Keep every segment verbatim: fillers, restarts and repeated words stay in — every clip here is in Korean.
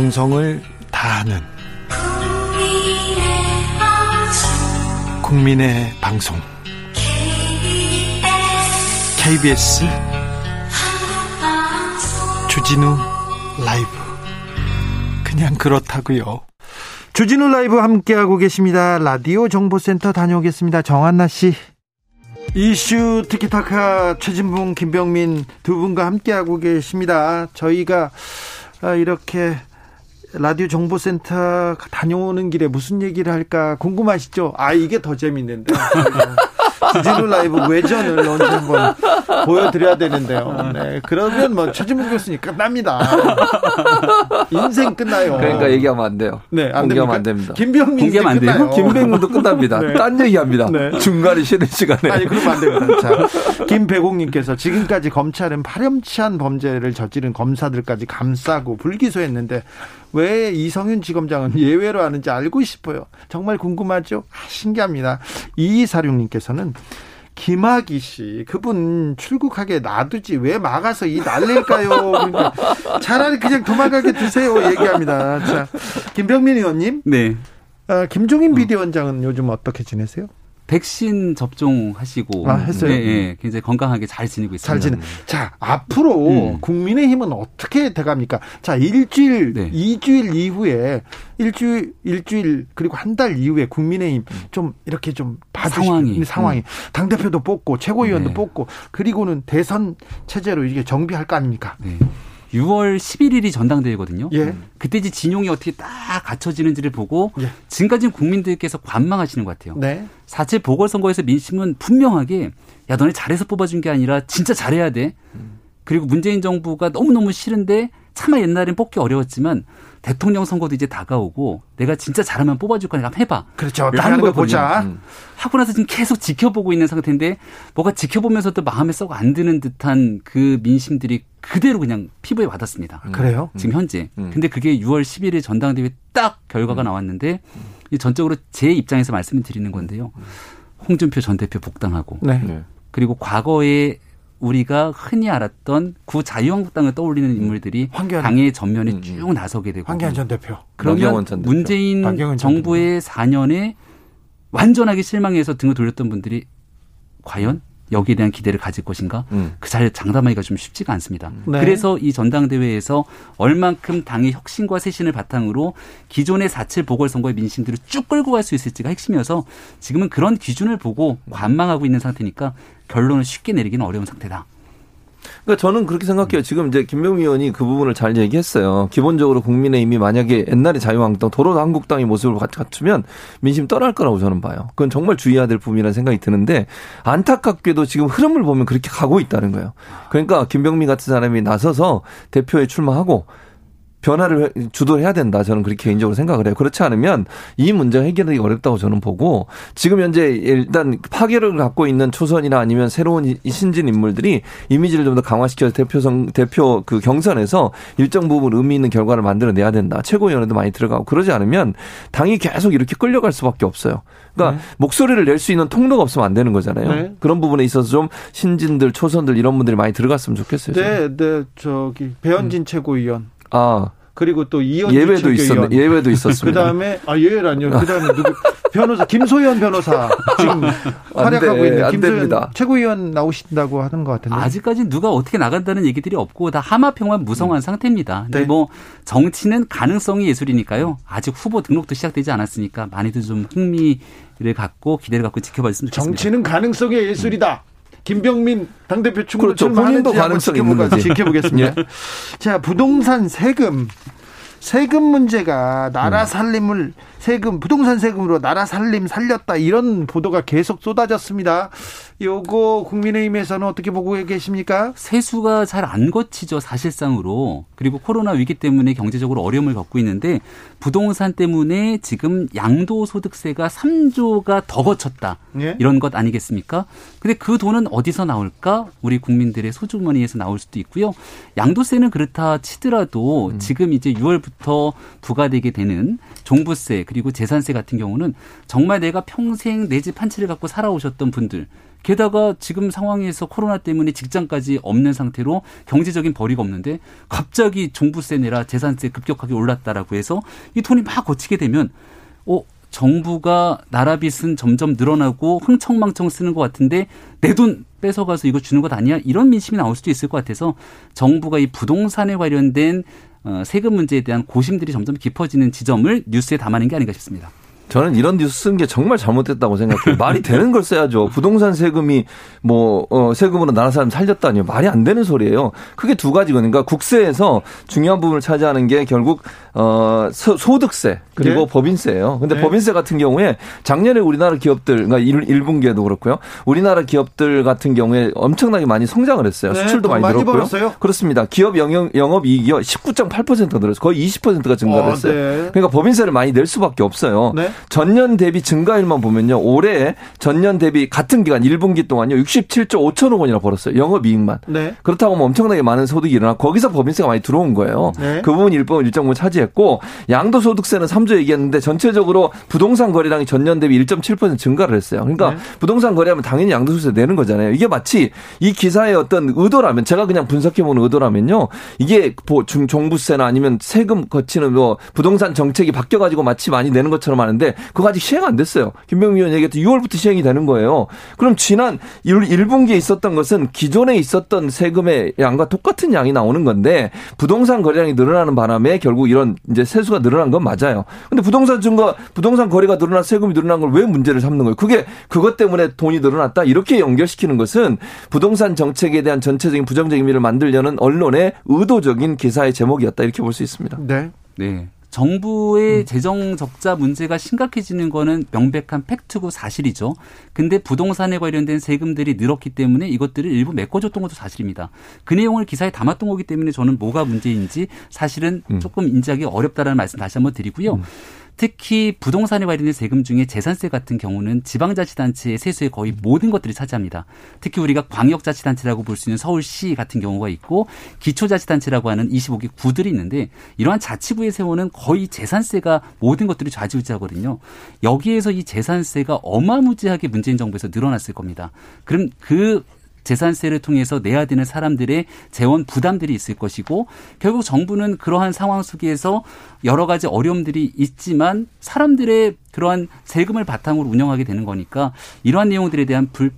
정성을 다하는 국민의 방송 케이비에스 주진우 라이브, 그냥 그렇다고요. 주진우 라이브 함께하고 계십니다. 라디오 정보센터 다녀오겠습니다. 정한나 씨. 이슈 티키타카 최진봉, 김병민 두 분과 함께하고 계십니다. 저희가 이렇게 라디오 정보센터 다녀오는 길에 무슨 얘기를 할까 궁금하시죠? 아, 이게 더 재밌는데. 주진우 라이브 외전을 언제 한번 보여드려야 되는데요. 네, 그러면 뭐 최진봉 교수님 끝납니다. 인생 끝나요. 그러니까 얘기하면 안 돼요. 네, 안 공개하면 됩니까? 안 됩니다. 김병민 공개하면 안 돼요. 김병민도 끝납니다. 네. 딴 얘기합니다. 네. 중간에 쉬는 시간에. 아니, 그러면 안 됩니다. 자, 김배공님께서 지금까지 검찰은 파렴치한 범죄를 저지른 검사들까지 감싸고 불기소했는데 왜 이성윤 지검장은 예외로 하는지 알고 싶어요. 정말 궁금하죠? 아, 신기합니다. 이이사육님께서는 김학의 씨, 그분 출국하게 놔두지 왜 막아서 이 난리일까요? 그러니까 차라리 그냥 도망가게 두세요 얘기합니다. 자, 김병민 의원님. 네. 아, 김종인 비대위원장은 요즘 어떻게 지내세요? 백신 접종하시고, 아, 했어요? 예, 예, 굉장히 건강하게 잘 지내고 있습니다. 잘 지내. 자, 앞으로 음. 국민의힘은 어떻게 돼갑니까? 자, 일주일, 네. 이주일 이후에, 일주일, 일주일, 그리고 한 달 이후에 국민의힘 좀 이렇게 좀 봐주시는 상황이. 상황이. 음. 당대표도 뽑고, 최고위원도 네. 뽑고, 그리고는 대선 체제로 이게 정비할 거 아닙니까? 네. 유월 십일일이 전당대회거든요. 예. 그때 이제 진용이 어떻게 딱 갖춰지는지를 보고 예. 지금까지는 국민들께서 관망하시는 것 같아요. 네. 사실 보궐선거에서 민심은 분명하게 야, 너네 잘해서 뽑아준 게 아니라 진짜 잘해야 돼. 음. 그리고 문재인 정부가 너무너무 싫은데 차마 옛날엔 뽑기 어려웠지만 대통령 선거도 이제 다가오고 내가 진짜 잘하면 뽑아줄 거니까 한번 해봐. 그렇죠. 라는 걸 보자. 음. 하고 나서 지금 계속 지켜보고 있는 상태인데 뭐가 지켜보면서도 마음에 썩 안 드는 듯한 그 민심들이 그대로 그냥 피부에 와닿습니다. 음. 그래요? 지금 현재. 음. 근데 그게 유월 십일일 전당대회 딱 결과가 음. 나왔는데 음. 전적으로 제 입장에서 말씀을 드리는 건데요. 홍준표 전 대표 복당하고 네. 네. 그리고 과거에 우리가 흔히 알았던 구 자유한국당을 떠올리는 인물들이 황교안. 당의 전면에 음. 쭉 나서게 되고. 황교안 전 대표. 그러면 전 대표. 문재인 전 정부의 대표. 사 년에 완전하게 실망해서 등을 돌렸던 분들이 과연 여기에 대한 기대를 가질 것인가? 음. 그 자리에 장담하기가 좀 쉽지가 않습니다. 네. 그래서 이 전당대회에서 얼만큼 당의 혁신과 쇄신을 바탕으로 기존의 사 점 칠 보궐선거의 민심들을 쭉 끌고 갈 수 있을지가 핵심이어서 지금은 그런 기준을 보고 관망하고 있는 상태니까 결론을 쉽게 내리기는 어려운 상태다. 그러니까 저는 그렇게 생각해요. 지금 이제 김병민 의원이 그 부분을 잘 얘기했어요. 기본적으로 국민의힘이 만약에 옛날에 자유한국당, 도로한국당의 모습을 갖추면 민심 떠날 거라고 저는 봐요. 그건 정말 주의해야 될 부분이라는 생각이 드는데 안타깝게도 지금 흐름을 보면 그렇게 가고 있다는 거예요. 그러니까 김병민 같은 사람이 나서서 대표에 출마하고 변화를 주도해야 된다. 저는 그렇게 개인적으로 생각을 해요. 그렇지 않으면 이 문제 해결하기 어렵다고 저는 보고 지금 현재 일단 파괴를 갖고 있는 초선이나 아니면 새로운 신진 인물들이 이미지를 좀 더 강화시켜서 대표성 대표 그 경선에서 일정 부분 의미 있는 결과를 만들어내야 된다. 최고위원회도 많이 들어가고 그러지 않으면 당이 계속 이렇게 끌려갈 수밖에 없어요. 그러니까 네. 목소리를 낼 수 있는 통로가 없으면 안 되는 거잖아요. 네. 그런 부분에 있어서 좀 신진들, 초선들 이런 분들이 많이 들어갔으면 좋겠어요. 저는. 네, 네, 저기 배현진 음. 최고위원. 아. 그리고 또 이원 예외도 있었네. 예외도 있었습니다. 그다음에 아 예외라뇨. 그다음에 누구 변호사 김소연 변호사 지금 활약하고 있는 김소연 최고위원 나오신다고 하는 것 같은데. 아직까지 누가 어떻게 나간다는 얘기들이 없고 다 하마평만 무성한 음. 상태입니다. 근데 네. 뭐 정치는 가능성이 예술이니까요. 아직 후보 등록도 시작되지 않았으니까 많이들 좀 흥미를 갖고 기대를 갖고 지켜봐 주시면 좋겠습니다. 정치는 가능성의 예술이다. 음. 김병민 당대표 충분히 본인도 가능성이 있는 거지. 지켜보겠습니다. 예. 자, 부동산 세금. 세금 문제가 나라 살림을 세금, 부동산 세금으로 나라 살림 살렸다 이런 보도가 계속 쏟아졌습니다. 요거 국민의힘에서는 어떻게 보고 계십니까? 세수가 잘 안 거치죠, 사실상으로. 그리고 코로나 위기 때문에 경제적으로 어려움을 겪고 있는데 부동산 때문에 지금 양도소득세가 삼조가 더 거쳤다. 예? 이런 것 아니겠습니까? 근데 그 돈은 어디서 나올까? 우리 국민들의 소주머니에서 나올 수도 있고요. 양도세는 그렇다 치더라도 음. 지금 이제 유월부터 부터 부과되게 되는 종부세 그리고 재산세 같은 경우는 정말 내가 평생 내 집 한 채를 갖고 살아오셨던 분들 게다가 지금 상황에서 코로나 때문에 직장까지 없는 상태로 경제적인 벌이가 없는데 갑자기 종부세 내라 재산세 급격하게 올랐다라고 해서 이 돈이 막 거치게 되면 어, 정부가 나라빚은 점점 늘어나고 흥청망청 쓰는 것 같은데 내 돈 뺏어가서 이거 주는 것 아니야? 이런 민심이 나올 수도 있을 것 같아서 정부가 이 부동산에 관련된 세금 문제에 대한 고심들이 점점 깊어지는 지점을 뉴스에 담아낸 게 아닌가 싶습니다. 저는 이런 뉴스 쓴 게 정말 잘못됐다고 생각해요. 말이 되는 걸 써야죠. 부동산 세금이 뭐 어, 세금으로 나라 사람 살렸다니요. 말이 안 되는 소리예요. 크게 두 가지거든요. 국세에서 중요한 부분을 차지하는 게 결국 어, 소, 소득세 그리고 네. 법인세예요. 근데 네. 법인세 같은 경우에 작년에 우리나라 기업들 그러니까 일 분기에도 그렇고요. 우리나라 기업들 같은 경우에 엄청나게 많이 성장을 했어요. 네, 수출도 많이 늘었고요. 벌었어요? 그렇습니다. 기업 영영, 영업이익이 십구 점 팔 퍼센트 늘었어요. 거의 이십 퍼센트가 증가를 어, 했어요. 네. 그러니까 법인세를 많이 낼 수밖에 없어요. 네. 전년 대비 증가율만 보면요. 올해 전년 대비 같은 기간 일 분기 동안요. 육십칠 조 오천억 원이나 벌었어요. 영업이익만. 네. 그렇다고 하면 엄청나게 많은 소득이 일어나 거기서 법인세가 많이 들어온 거예요. 네. 그 부분 일 점 오 차지했고 양도소득세는 삼 조 얘기했는데 전체적으로 부동산 거래량이 전년 대비 일 점 칠 퍼센트 증가를 했어요. 그러니까 네. 부동산 거래하면 당연히 양도소득세 내는 거잖아요. 이게 마치 이 기사의 어떤 의도라면 제가 그냥 분석해보는 의도라면요. 이게 종부세나 아니면 세금 거치는 뭐 부동산 정책이 바뀌어가지고 마치 많이 내는 것처럼 하는데 그거 아직 시행 안 됐어요. 김병민 의원 얘기했듯이 유월부터 시행이 되는 거예요. 그럼 지난 일 분기에 있었던 것은 기존에 있었던 세금의 양과 똑같은 양이 나오는 건데 부동산 거래량이 늘어나는 바람에 결국 이런 이제 세수가 늘어난 건 맞아요. 근데 부동산 증가, 부동산 거래가 늘어나 세금이 늘어난 걸 왜 문제를 삼는 거예요? 그게 그것 때문에 돈이 늘어났다 이렇게 연결시키는 것은 부동산 정책에 대한 전체적인 부정적인 의미를 만들려는 언론의 의도적인 기사의 제목이었다 이렇게 볼 수 있습니다. 네. 네. 정부의 재정 적자 문제가 심각해지는 거는 명백한 팩트고 사실이죠. 근데 부동산에 관련된 세금들이 늘었기 때문에 이것들을 일부 메꿔줬던 것도 사실입니다. 그 내용을 기사에 담았던 거기 때문에 저는 뭐가 문제인지 사실은 조금 인지하기 어렵다라는 말씀 다시 한번 드리고요. 음. 특히 부동산에 관련된 세금 중에 재산세 같은 경우는 지방자치단체의 세수의 거의 모든 것들이 차지합니다. 특히 우리가 광역자치단체라고 볼 수 있는 서울시 같은 경우가 있고 기초자치단체라고 하는 이십오 개 구들이 있는데 이러한 자치구에 세우는 거의 재산세가 모든 것들이 좌지우지하거든요. 여기에서 이 재산세가 어마무지하게 문재인 정부에서 늘어났을 겁니다. 그럼 그 재산세를 통해서 내야 되는 사람들의 재원 부담들이 있을 것이고 결국 정부는 그러한 상황 속에서 여러 가지 어려움들이 있지만 사람들의 그러한 세금을 바탕으로 운영하게 되는 거니까 이러한 내용들에 대한 불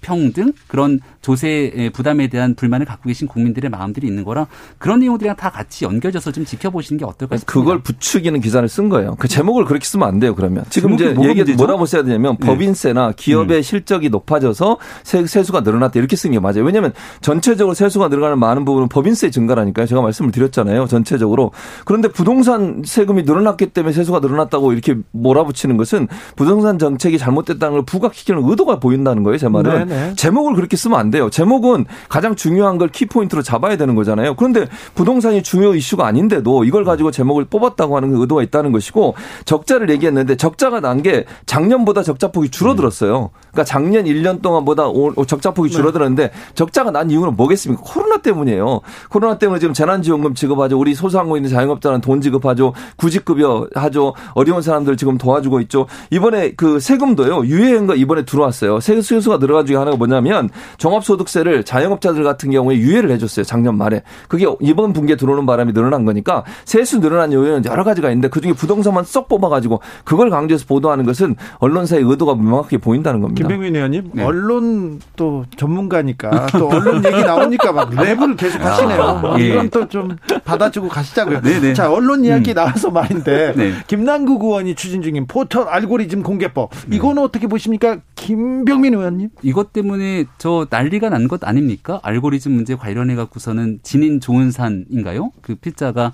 평등 그런 조세 부담에 대한 불만을 갖고 계신 국민들의 마음들이 있는 거라 그런 내용들이랑 다 같이 연결져서 좀 지켜보시는 게 어떨까 싶습니다. 그걸 부추기는 기사를 쓴 거예요. 그 제목을 그렇게 쓰면 안 돼요. 그러면 지금 이제 얘기도 뭐라고 써야 되냐면 네. 법인세나 기업의 음. 실적이 높아져서 세수가 늘어났다 이렇게 쓰는 게 맞아요. 왜냐하면 전체적으로 세수가 늘어나는 많은 부분은 법인세 증가라니까요. 제가 말씀을 드렸잖아요. 전체적으로. 그런데 부동산 세금이 늘어났기 때문에 세수가 늘어났다고 이렇게 몰아붙이는 것은 부동산 정책이 잘못됐다는 걸 부각시키는 의도가 보인다는 거예요. 제 말은. 네. 네. 제목을 그렇게 쓰면 안 돼요. 제목은 가장 중요한 걸 키포인트로 잡아야 되는 거잖아요. 그런데 부동산이 중요 이슈가 아닌데도 이걸 가지고 제목을 뽑았다고 하는 의도가 있다는 것이고 적자를 얘기했는데 적자가 난 게 작년보다 적자폭이 줄어들었어요. 그러니까 작년 일 년 동안보다 적자폭이 줄어들었는데 적자가 난 이유는 뭐겠습니까? 코로나 때문이에요. 코로나 때문에 지금 재난지원금 지급하죠. 우리 소상공인 자영업자는 돈 지급하죠. 구직급여하죠. 어려운 사람들 지금 도와주고 있죠. 이번에 그 세금도요. 유예행과 이번에 들어왔어요. 세수가 들어가지고 하나가 뭐냐면 종합소득세를 자영업자들 같은 경우에 유예를 해줬어요. 작년 말에. 그게 이번 분기에 들어오는 바람이 늘어난 거니까 세수 늘어난 요인은 여러 가지가 있는데 그중에 부동산만 쏙 뽑아가지고 그걸 강조해서 보도하는 것은 언론사의 의도가 명확하게 보인다는 겁니다. 김병민 의원님. 네. 언론 또 전문가니까 또 언론 얘기 나오니까 막 랩을 계속 하시네요. 예. 이건 또 좀 받아주고 가시자고요. 네네. 자 언론 이야기 음. 나와서 말인데 네. 김남국 의원이 추진 중인 포털 알고리즘 공개법. 이건 네. 어떻게 보십니까? 김병민 의원님. 이것 때문에 저 난리가 난 것 아닙니까? 알고리즘 문제 관련해 갖고서는 진인 좋은 산인가요? 그 필자가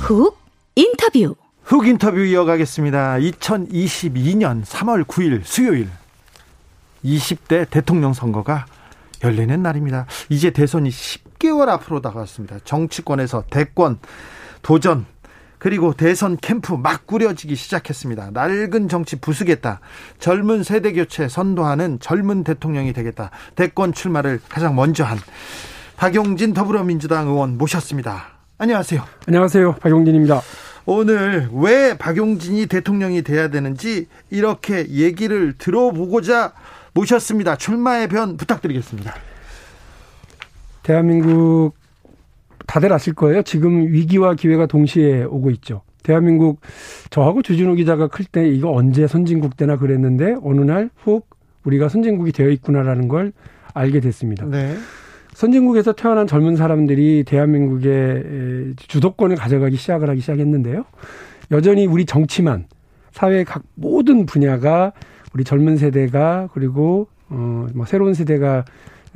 훅 인터뷰. 훅 인터뷰 이어가겠습니다. 이천이십이 년 삼월 구일 수요일 이십 대 대통령 선거가 열리는 날입니다. 이제 대선이 십 개월 앞으로 다가왔습니다. 정치권에서 대권, 도전 그리고 대선 캠프 막 꾸려지기 시작했습니다. 낡은 정치 부수겠다. 젊은 세대 교체 선도하는 젊은 대통령이 되겠다. 대권 출마를 가장 먼저 한 박용진 더불어민주당 의원 모셨습니다. 안녕하세요. 안녕하세요. 박용진입니다. 오늘 왜 박용진이 대통령이 돼야 되는지 이렇게 얘기를 들어보고자 모셨습니다. 출마의 변 부탁드리겠습니다. 대한민국 다들 아실 거예요. 지금 위기와 기회가 동시에 오고 있죠. 대한민국 저하고 주진우 기자가 클 때 이거 언제 선진국 때나 그랬는데 어느 날 훅 우리가 선진국이 되어 있구나라는 걸 알게 됐습니다. 네. 선진국에서 태어난 젊은 사람들이 대한민국의 주도권을 가져가기 시작을 하기 시작했는데요. 여전히 우리 정치만, 사회의 각 모든 분야가 우리 젊은 세대가 그리고 어, 뭐 새로운 세대가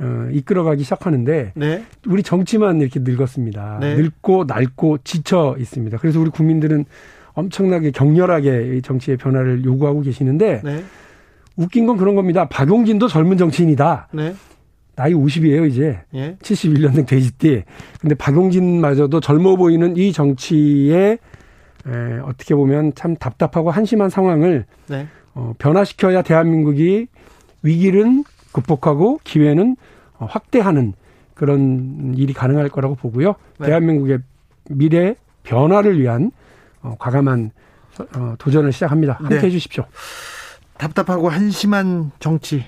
어, 이끌어가기 시작하는데 네. 우리 정치만 이렇게 늙었습니다. 네. 늙고 낡고 지쳐 있습니다. 그래서 우리 국민들은 엄청나게 격렬하게 정치의 변화를 요구하고 계시는데 네. 웃긴 건 그런 겁니다. 박용진도 젊은 정치인이다. 네. 나이 오십이에요 이제. 예? 칠십일 년생 돼지띠. 근데 박용진마저도 젊어 보이는 이 정치에 에, 어떻게 보면 참 답답하고 한심한 상황을 네. 어, 변화시켜야 대한민국이 위기는 극복하고 기회는 확대하는 그런 일이 가능할 거라고 보고요. 네. 대한민국의 미래 변화를 위한 어, 과감한 어, 도전을 시작합니다. 함께해 네. 주십시오. 답답하고 한심한 정치.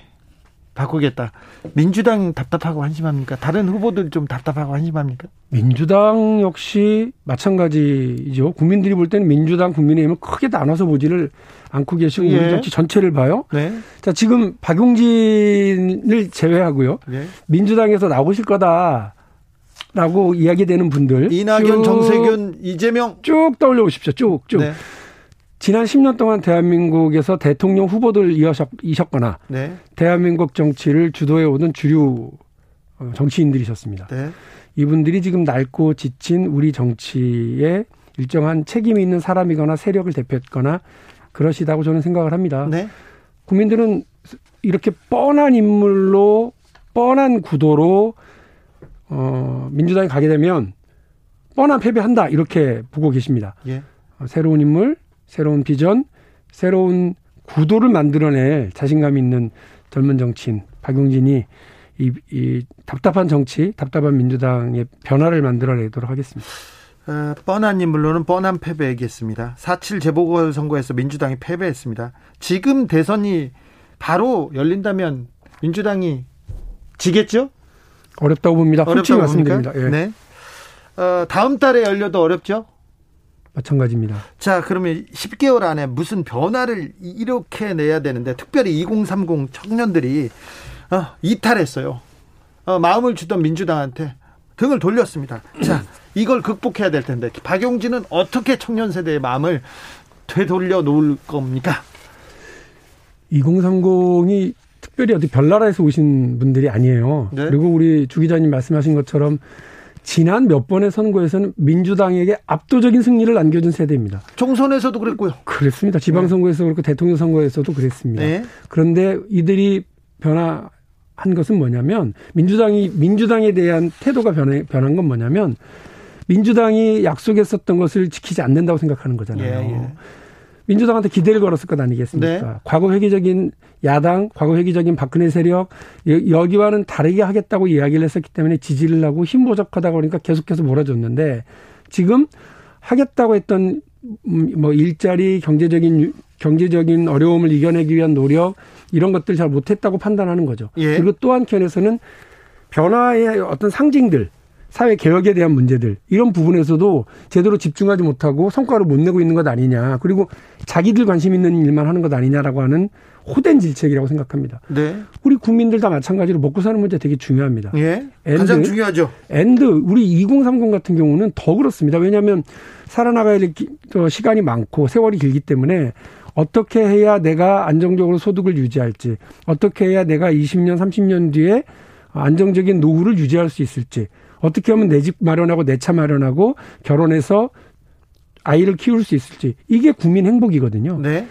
바꾸겠다. 민주당 답답하고 한심합니까? 다른 후보들 좀 답답하고 한심합니까? 민주당 역시 마찬가지죠. 국민들이 볼 때는 민주당, 국민의힘을 크게 나눠서 보지를 않고 계시고 예. 우리 정치 전체를 봐요. 네. 자, 지금 박용진을 제외하고요. 네. 민주당에서 나오실 거다라고 이야기되는 분들. 이낙연, 쭉, 정세균, 이재명. 쭉 떠올려 오십시오. 쭉, 쭉. 네. 지난 십 년 동안 대한민국에서 대통령 후보들 이셨거나 네. 대한민국 정치를 주도해오던 주류 정치인들이셨습니다. 네. 이분들이 지금 낡고 지친 우리 정치에 일정한 책임이 있는 사람이거나 세력을 대표했거나 그러시다고 저는 생각을 합니다. 네. 국민들은 이렇게 뻔한 인물로 뻔한 구도로 어, 민주당이 가게 되면 뻔한 패배한다 이렇게 보고 계십니다. 예. 새로운 인물, 새로운 비전, 새로운 구도를 만들어낼 자신감 있는 젊은 정치인 박용진이 이, 이 답답한 정치, 답답한 민주당의 변화를 만들어내도록 하겠습니다. 어, 뻔한 인물로는 뻔한 패배 얘기했습니다. 사칠 재보궐선거에서 민주당이 패배했습니다. 지금 대선이 바로 열린다면 민주당이 지겠죠? 어렵다고 봅니다. 솔직히 말씀드립니다. 예. 네. 어, 다음 달에 열려도 어렵죠? 마찬가지입니다. 자, 그러면 십 개월 안에 무슨 변화를 이렇게 내야 되는데 특별히 이공삼공 청년들이 어, 이탈했어요. 어, 마음을 주던 민주당한테 등을 돌렸습니다. 자, 이걸 극복해야 될 텐데 박용진은 어떻게 청년 세대의 마음을 되돌려 놓을 겁니까? 이공삼공이 특별히 어디 별나라에서 오신 분들이 아니에요. 네? 그리고 우리 주 기자님 말씀하신 것처럼 지난 몇 번의 선거에서는 민주당에게 압도적인 승리를 남겨준 세대입니다. 총선에서도 그랬고요. 그랬습니다. 지방선거에서도 그렇고 대통령 선거에서도 그랬습니다. 네? 그런데 이들이 변화한 것은 뭐냐면 민주당이 민주당에 대한 태도가 변해, 변한 건 뭐냐면 민주당이 약속했었던 것을 지키지 않는다고 생각하는 거잖아요. 예, 예. 민주당한테 기대를 걸었을 것 아니겠습니까? 네. 과거 회기적인 야당, 과거 회기적인 박근혜 세력 여기와는 다르게 하겠다고 이야기를 했었기 때문에 지지를 하고 힘 보적하다고 그러니까 계속해서 몰아줬는데 지금 하겠다고 했던 뭐 일자리, 경제적인 경제적인 어려움을 이겨내기 위한 노력 이런 것들 잘 못했다고 판단하는 거죠. 예. 그리고 또 한편에서는 변화의 어떤 상징들. 사회 개혁에 대한 문제들 이런 부분에서도 제대로 집중하지 못하고 성과를 못 내고 있는 것 아니냐. 그리고 자기들 관심 있는 일만 하는 것 아니냐라고 하는 호된 질책이라고 생각합니다. 네. 우리 국민들 다 마찬가지로 먹고 사는 문제 되게 중요합니다. 예. 앤드, 가장 중요하죠. 앤드 우리 이공삼공 같은 경우는 더 그렇습니다. 왜냐하면 살아나가야 될 시간이 많고 세월이 길기 때문에 어떻게 해야 내가 안정적으로 소득을 유지할지 어떻게 해야 내가 이십 년 삼십 년 뒤에 안정적인 노후를 유지할 수 있을지 어떻게 하면 내 집 마련하고 내 차 마련하고 결혼해서 아이를 키울 수 있을지. 이게 국민 행복이거든요. 네.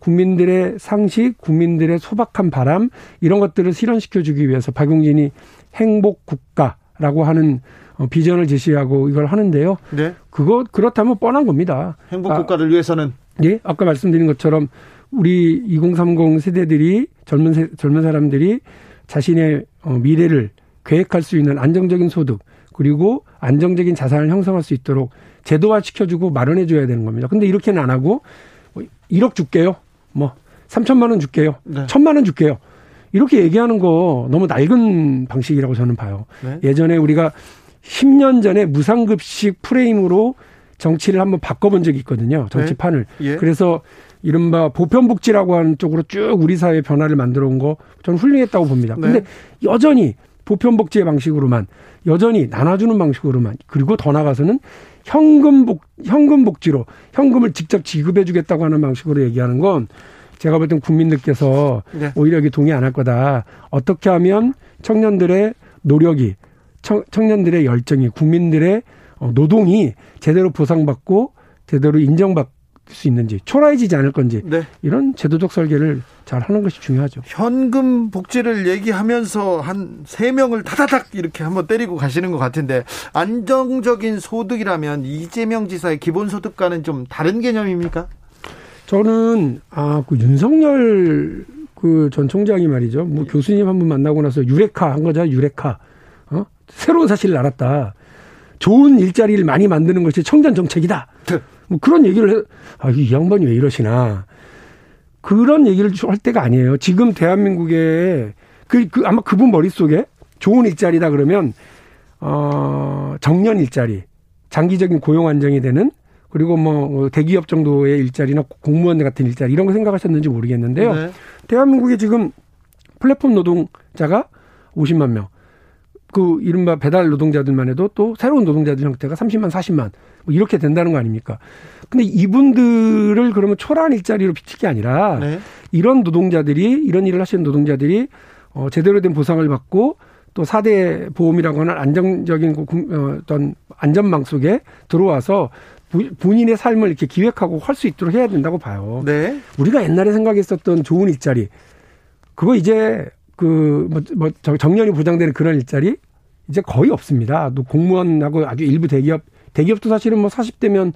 국민들의 상식, 국민들의 소박한 바람 이런 것들을 실현시켜주기 위해서 박용진이 행복국가라고 하는 비전을 제시하고 이걸 하는데요. 네. 그거 그렇다면 뻔한 겁니다. 행복국가를 아, 위해서는. 예, 아까 말씀드린 것처럼 우리 이공삼공 세대들이 젊은, 세, 젊은 사람들이 자신의 미래를 계획할 수 있는 안정적인 소득 그리고 안정적인 자산을 형성할 수 있도록 제도화시켜주고 마련해줘야 되는 겁니다. 근데 이렇게는 안 하고 일억 줄게요. 뭐 삼천만 원 줄게요. 네. 천만 원 줄게요. 이렇게 얘기하는 거 너무 낡은 방식이라고 저는 봐요. 네. 예전에 우리가 십 년 전에 무상급식 프레임으로 정치를 한번 바꿔본 적이 있거든요. 정치판을. 네. 예. 그래서 이른바 보편복지라고 하는 쪽으로 쭉 우리 사회의 변화를 만들어 온 거 저는 훌륭했다고 봅니다. 근데 네. 여전히 보편복지의 방식으로만 여전히 나눠주는 방식으로만 그리고 더 나아가서는 현금복, 현금복지로 현금을 직접 지급해 주겠다고 하는 방식으로 얘기하는 건 제가 볼 땐 국민들께서 네. 오히려 여기 동의 안 할 거다. 어떻게 하면 청년들의 노력이 청, 청년들의 열정이 국민들의 노동이 제대로 보상받고 제대로 인정받고 수 있는지 초라해지지 않을 건지 네. 이런 제도적 설계를 잘 하는 것이 중요하죠. 현금 복지를 얘기하면서 한 세 명을 다다닥 이렇게 한번 때리고 가시는 것 같은데 안정적인 소득이라면 이재명 지사의 기본소득과는 좀 다른 개념입니까? 저는 아, 그 윤석열 그 전 총장이 말이죠. 뭐 네. 교수님 한 분 만나고 나서 유레카 한 거잖아요. 유레카. 어? 새로운 사실을 알았다. 좋은 일자리를 많이 만드는 것이 청년 정책이다. 네. 뭐 그런 얘기를, 아, 이 양반이 왜 이러시나. 그런 얘기를 할 때가 아니에요. 지금 대한민국에, 그, 그, 아마 그분 머릿속에 좋은 일자리다 그러면, 어, 정년 일자리, 장기적인 고용 안정이 되는, 그리고 뭐, 대기업 정도의 일자리나 공무원 같은 일자리, 이런 거 생각하셨는지 모르겠는데요. 네. 대한민국에 지금 플랫폼 노동자가 오십만 명. 그 이른바 배달 노동자들만 해도 또 새로운 노동자들 형태가 삼십만 사십만 뭐 이렇게 된다는 거 아닙니까? 근데 이분들을 그러면 초라한 일자리로 비칠 게 아니라 네. 이런 노동자들이 이런 일을 하시는 노동자들이 어 제대로 된 보상을 받고 또 사 대 보험이라고 하는 안정적인 어떤 안전망 속에 들어와서 본인의 삶을 이렇게 기획하고 할 수 있도록 해야 된다고 봐요. 네. 우리가 옛날에 생각했었던 좋은 일자리, 그거 이제 그 뭐 정년이 보장되는 그런 일자리 이제 거의 없습니다. 또 공무원하고 아주 일부 대기업, 대기업도 사실은 뭐 사십 대면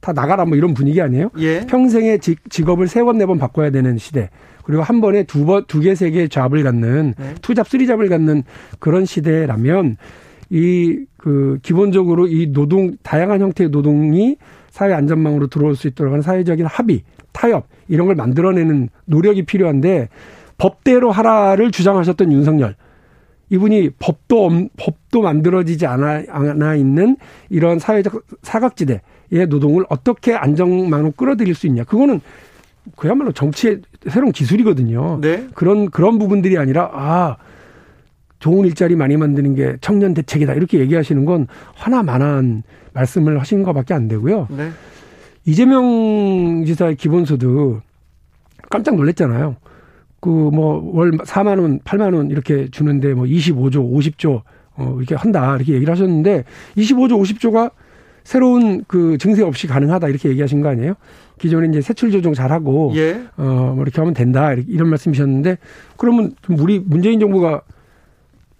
다 나가라 뭐 이런 분위기 아니에요? 예. 평생의 직업을 세 번 네 번 바꿔야 되는 시대. 그리고 한 번에 두 번, 두 개, 세 개의 잡을 갖는, 네. 투 잡, 쓰리 잡을 갖는 그런 시대라면, 이, 그, 기본적으로 이 노동, 다양한 형태의 노동이 사회 안전망으로 들어올 수 있도록 하는 사회적인 합의, 타협, 이런 걸 만들어내는 노력이 필요한데, 법대로 하라를 주장하셨던 윤석열. 이분이 법도, 법도 만들어지지 않아, 않아 있는 이런 사회적 사각지대의 노동을 어떻게 안전망으로 끌어들일 수 있냐. 그거는 그야말로 정치의 새로운 기술이거든요. 네. 그런 그런 부분들이 아니라 아 좋은 일자리 많이 만드는 게 청년 대책이다 이렇게 얘기하시는 건 하나만한 말씀을 하신 것밖에 안 되고요. 네. 이재명 지사의 기본소득 깜짝 놀랐잖아요. 그 뭐 월 사만 원, 팔만 원 이렇게 주는데 뭐 이십오조, 오십조 어 이렇게 한다 이렇게 얘기를 하셨는데 이십오조, 오십조가 새로운 그 증세 없이 가능하다 이렇게 얘기하신 거 아니에요? 기존에 이제 세출 조정 잘하고 예. 어 이렇게 하면 된다 이런 말씀이셨는데 그러면 우리 문재인 정부가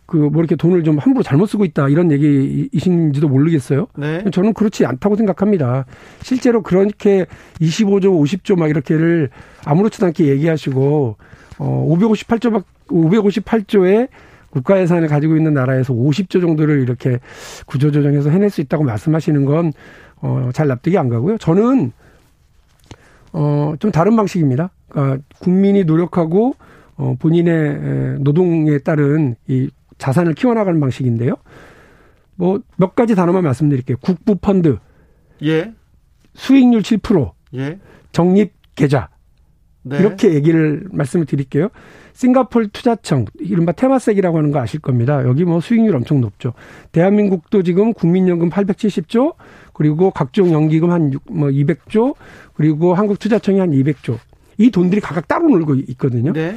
그 뭐 이렇게 돈을 좀 함부로 잘못 쓰고 있다 이런 얘기이신지도 모르겠어요. 네. 저는 그렇지 않다고 생각합니다. 실제로 그렇게 이십오조, 오십조 막 이렇게를 아무렇지도 않게 얘기하시고 어 오백오십팔조 오백오십팔조에 국가 예산을 가지고 있는 나라에서 오십조 정도를 이렇게 구조조정해서 해낼 수 있다고 말씀하시는 건 어, 잘 납득이 안 가고요. 저는 어, 좀 다른 방식입니다. 그러니까 국민이 노력하고 어, 본인의 노동에 따른 이 자산을 키워나가는 방식인데요. 뭐 몇 가지 단어만 말씀드릴게요. 국부 펀드, 예, 수익률 칠 퍼센트, 예, 적립 계좌. 네. 이렇게 얘기를 말씀을 드릴게요. 싱가포르 투자청, 이른바 테마색이라고 하는 거 아실 겁니다. 여기 뭐 수익률 엄청 높죠. 대한민국도 지금 국민연금 팔백칠십조, 그리고 각종 연기금 한 이백조, 그리고 한국투자청이 한 이백조. 이 돈들이 각각 따로 놀고 있거든요. 네.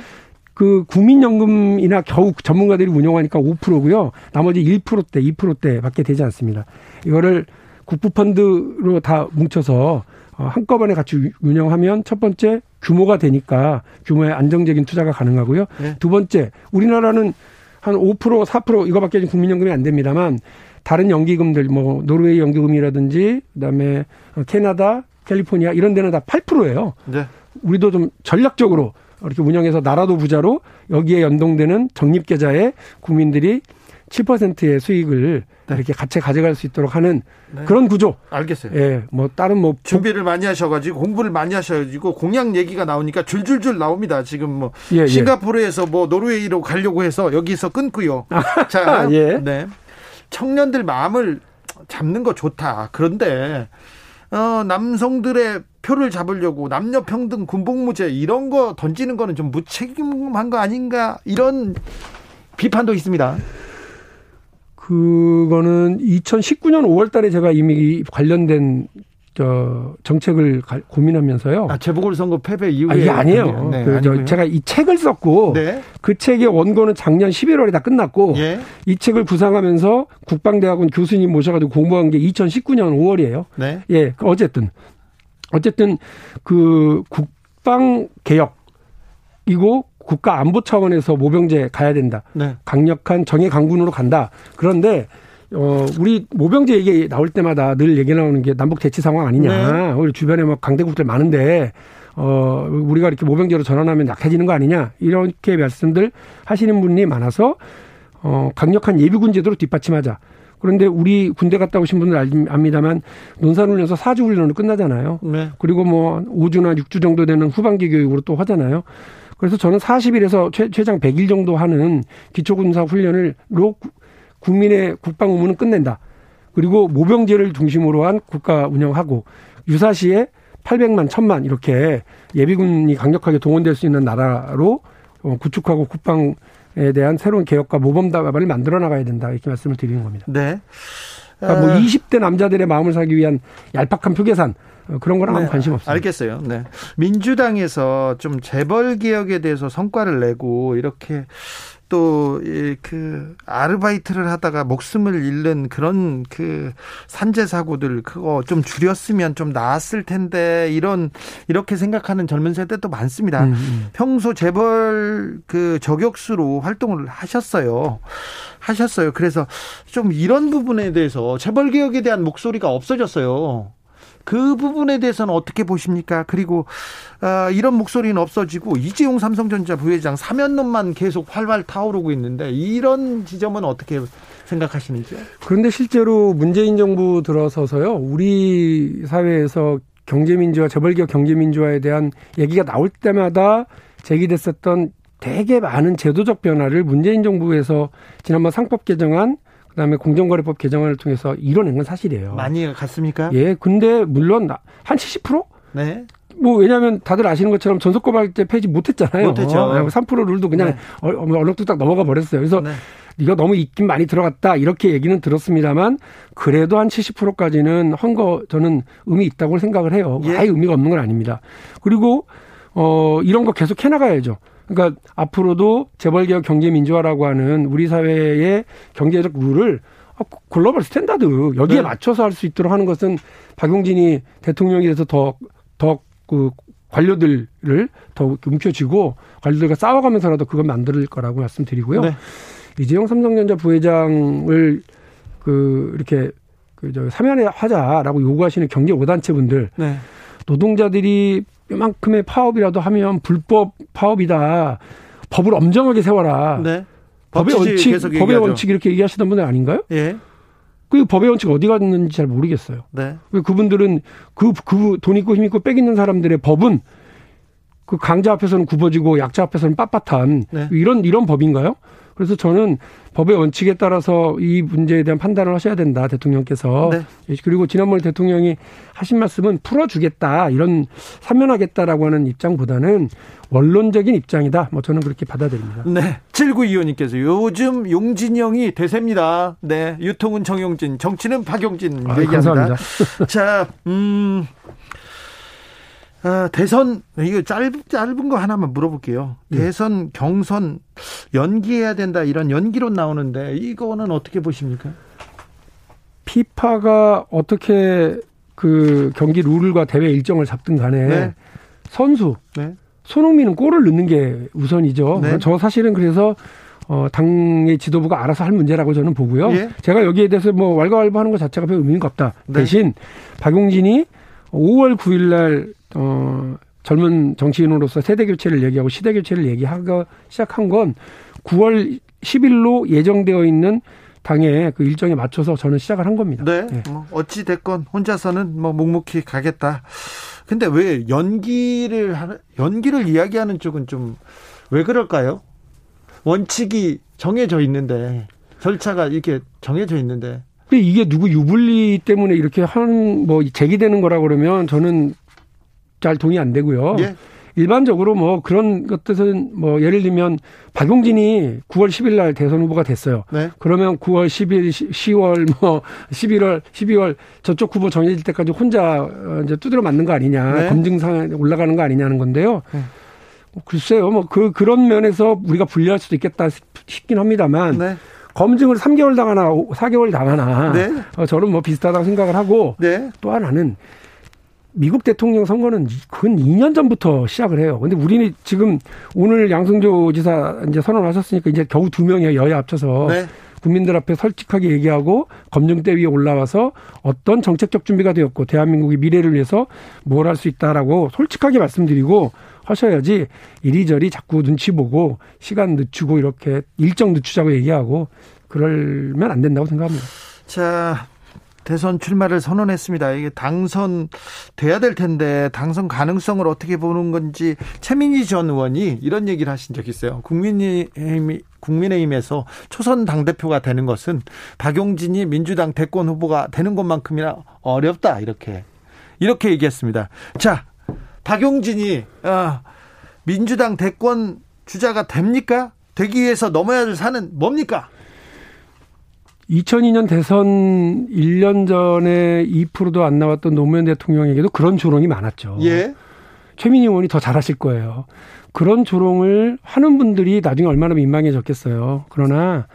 그 국민연금이나 겨우 전문가들이 운영하니까 오 퍼센트고요. 나머지 일 퍼센트대, 이 퍼센트대밖에 되지 않습니다. 이거를 국부펀드로 다 뭉쳐서 한꺼번에 같이 운영하면 첫 번째 규모가 되니까 규모의 안정적인 투자가 가능하고요. 네. 두 번째, 우리나라는 한 오 퍼센트, 사 퍼센트 이거밖에 국민연금이 안 됩니다만 다른 연기금들, 뭐 노르웨이 연기금이라든지 그다음에 캐나다, 캘리포니아 이런 데는 다 팔 퍼센트예요. 네. 우리도 좀 전략적으로 이렇게 운영해서 나라도 부자로 여기에 연동되는 적립계좌에 국민들이 칠 퍼센트의 수익을 네. 이렇게 같이 가져갈 수 있도록 하는 네. 그런 구조. 알겠어요. 예, 뭐 다른 뭐 준비를 많이 하셔가지고 공부를 많이 하셔가지고 공약 얘기가 나오니까 줄줄줄 나옵니다. 지금 뭐 예, 예. 싱가포르에서 뭐 노르웨이로 가려고 해서 여기서 끊고요. 자, 예. 네. 청년들 마음을 잡는 거 좋다. 그런데 어, 남성들의 표를 잡으려고 남녀평등 군복무제 이런 거 던지는 거는 좀 무책임한 거 아닌가 이런 비판도 있습니다. 그거는 이천십구년 오월 달에 제가 이미 관련된 저 정책을 고민하면서요. 아, 재보궐선거 패배 이후에. 아, 이게 아니에요. 네, 그 저 제가 이 책을 썼고 네. 그 책의 원고는 작년 십일월에 다 끝났고 예. 이 책을 구상하면서 국방대학원 교수님 모셔가지고 공부한 게 이천십구년 오월이에요. 네. 예. 어쨌든. 어쨌든 그 국방개혁이고 국가 안보 차원에서 모병제 가야 된다. 네. 강력한 정예 강군으로 간다. 그런데 어 우리 모병제 얘기 나올 때마다 늘 얘기 나오는 게 남북 대치 상황 아니냐. 네. 우리 주변에 막 강대국들 많은데 어 우리가 이렇게 모병제로 전환하면 약해지는 거 아니냐. 이렇게 말씀들 하시는 분이 많아서 어 강력한 예비군 제도로 뒷받침하자. 그런데 우리 군대 갔다 오신 분들 압니다만 논산훈련에서 사주 훈련으로 끝나잖아요. 네. 그리고 뭐 오주나 육주 정도 되는 후반기 교육으로 또 하잖아요. 그래서 저는 사십일에서 최, 최장 백일 정도 하는 기초군사 훈련을 로 국민의 국방 의무는 끝낸다. 그리고 모병제를 중심으로 한 국가 운영하고 유사시에 팔백만, 천만 이렇게 예비군이 강력하게 동원될 수 있는 나라로 구축하고 국방에 대한 새로운 개혁과 모범답안을 만들어 나가야 된다. 이렇게 말씀을 드리는 겁니다. 네. 그러니까 뭐 이십 대 남자들의 마음을 사기 위한 얄팍한 표계산 그런 거랑 아무 네, 관심 없어요. 알겠어요. 네. 민주당에서 좀 재벌 개혁에 대해서 성과를 내고 이렇게 또 그 아르바이트를 하다가 목숨을 잃는 그런 그 산재 사고들 그거 좀 줄였으면 좀 나았을 텐데 이런 이렇게 생각하는 젊은 세대도 많습니다. 음, 음. 평소 재벌 그 저격수로 활동을 하셨어요. 하셨어요. 그래서 좀 이런 부분에 대해서 재벌 개혁에 대한 목소리가 없어졌어요. 그 부분에 대해서는 어떻게 보십니까? 그리고 어, 이런 목소리는 없어지고 이재용 삼성전자 부회장 사면론만 계속 활활 타오르고 있는데 이런 지점은 어떻게 생각하시는지요? 그런데 실제로 문재인 정부 들어서서요. 우리 사회에서 경제민주화, 재벌기업 경제민주화에 대한 얘기가 나올 때마다 제기됐었던 되게 많은 제도적 변화를 문재인 정부에서 지난번 상법 개정안 그다음에 공정거래법 개정안을 통해서 이뤄낸 건 사실이에요. 많이 갔습니까? 예, 근데 물론 한 칠십 퍼센트? 네. 뭐 왜냐하면 다들 아시는 것처럼 전속고발제 폐지 못했잖아요. 못했죠. 삼 퍼센트 룰도 그냥 네. 얼렁뚱땅 넘어가 버렸어요. 그래서 네. 이거 너무 있긴 많이 들어갔다 이렇게 얘기는 들었습니다만 그래도 한 칠십 퍼센트까지는 한 거 저는 의미 있다고 생각을 해요. 예. 아예 의미가 없는 건 아닙니다. 그리고 어, 이런 거 계속 해나가야죠. 그러니까 앞으로도 재벌개혁 경제민주화라고 하는 우리 사회의 경제적 룰을 글로벌 스탠다드 여기에 네. 맞춰서 할 수 있도록 하는 것은 박용진이 대통령이 돼서 더, 더 그 관료들을 더 움켜쥐고 관료들과 싸워가면서라도 그걸 만들 거라고 말씀드리고요. 네. 이재용 삼성전자 부회장을 그 이렇게 그 저 사면에 하자라고 요구하시는 경제 오 단체분들 네. 노동자들이 이만큼의 파업이라도 하면 불법 파업이다. 법을 엄정하게 세워라. 네. 법의 원칙, 법의 얘기하죠. 원칙 이렇게 얘기하시던 분들 아닌가요? 예. 그 법의 원칙 어디 갔는지 잘 모르겠어요. 네. 그분들은 그, 그 돈 있고 힘 있고 빽 있는 사람들의 법은 그 강자 앞에서는 굽어지고 약자 앞에서는 빳빳한 네. 이런 이런 법인가요? 그래서 저는 법의 원칙에 따라서 이 문제에 대한 판단을 하셔야 된다, 대통령께서. 네. 그리고 지난번에 대통령이 하신 말씀은 풀어주겠다, 이런 사면하겠다라고 하는 입장보다는 원론적인 입장이다. 뭐 저는 그렇게 받아들입니다. 네. 칠구이호님께서 요즘 용진영이 대세입니다. 네. 유통은 정용진, 정치는 박용진. 아, 감사합니다. 자, 음. 아, 대선 이거 짧, 짧은 거 하나만 물어볼게요. 대선 네. 경선 연기해야 된다 이런 연기론 나오는데 이거는 어떻게 보십니까? 피파가 어떻게 그 경기 룰과 대회 일정을 잡든 간에 네. 선수 네. 손흥민은 골을 넣는 게 우선이죠. 네. 저 사실은 그래서 어, 당의 지도부가 알아서 할 문제라고 저는 보고요. 예? 제가 여기에 대해서 뭐 왈가왈부하는 것 자체가 별 의미가 없다. 네. 대신 박용진이 오월 구일 날 어, 젊은 정치인으로서 세대 교체를 얘기하고 시대 교체를 얘기하고 시작한 건 구월 십일로 예정되어 있는 당의 그 일정에 맞춰서 저는 시작을 한 겁니다. 네. 네. 어찌 됐건 혼자서는 뭐 묵묵히 가겠다. 근데 왜 연기를 연기를 이야기하는 쪽은 좀 왜 그럴까요? 원칙이 정해져 있는데 절차가 이렇게 정해져 있는데. 근데 이게 누구 유불리 때문에 이렇게 한 뭐 제기되는 거라 그러면 저는 잘 동의 안 되고요. 예. 일반적으로 뭐 그런 것들은 뭐 예를 들면 박용진이 구월 십일 날 대선 후보가 됐어요. 네. 그러면 구월 십일, 시월, 뭐 십일월, 십이월 저쪽 후보 정해질 때까지 혼자 이제 두드려 맞는 거 아니냐, 네. 검증상에 올라가는 거 아니냐는 건데요. 네. 글쎄요, 뭐 그 그런 면에서 우리가 불리할 수도 있겠다 싶긴 합니다만. 네. 검증을 삼 개월 당하나 사 개월 당하나 네. 어, 저는 뭐 비슷하다고 생각을 하고 네. 또 하나는 미국 대통령 선거는 근 이 년 전부터 시작을 해요. 근데 우리는 지금 오늘 양승조 지사 이제 선언하셨으니까 이제 겨우 두 명이에요. 여야 합쳐서. 네. 국민들 앞에 솔직하게 얘기하고 검증대 위에 올라와서 어떤 정책적 준비가 되었고 대한민국의 미래를 위해서 뭘 할 수 있다라고 솔직하게 말씀드리고 하셔야지 이리저리 자꾸 눈치 보고 시간 늦추고 이렇게 일정 늦추자고 얘기하고 그러면 안 된다고 생각합니다. 자, 대선 출마를 선언했습니다. 이게 당선돼야 될 텐데 당선 가능성을 어떻게 보는 건지 최민희 전 의원이 이런 얘기를 하신 적이 있어요. 국민의힘이, 국민의힘에서 초선 당대표가 되는 것은 박용진이 민주당 대권 후보가 되는 것만큼이나 어렵다. 이렇게 이렇게 얘기했습니다. 자, 박용진이 아, 민주당 대권 주자가 됩니까? 되기 위해서 넘어야 될 산은 뭡니까? 이천이 년 대선 일 년 전에 이 퍼센트도 안 나왔던 노무현 대통령에게도 그런 조롱이 많았죠. 예. 최민희 의원이 더 잘하실 거예요. 그런 조롱을 하는 분들이 나중에 얼마나 민망해졌겠어요. 그러나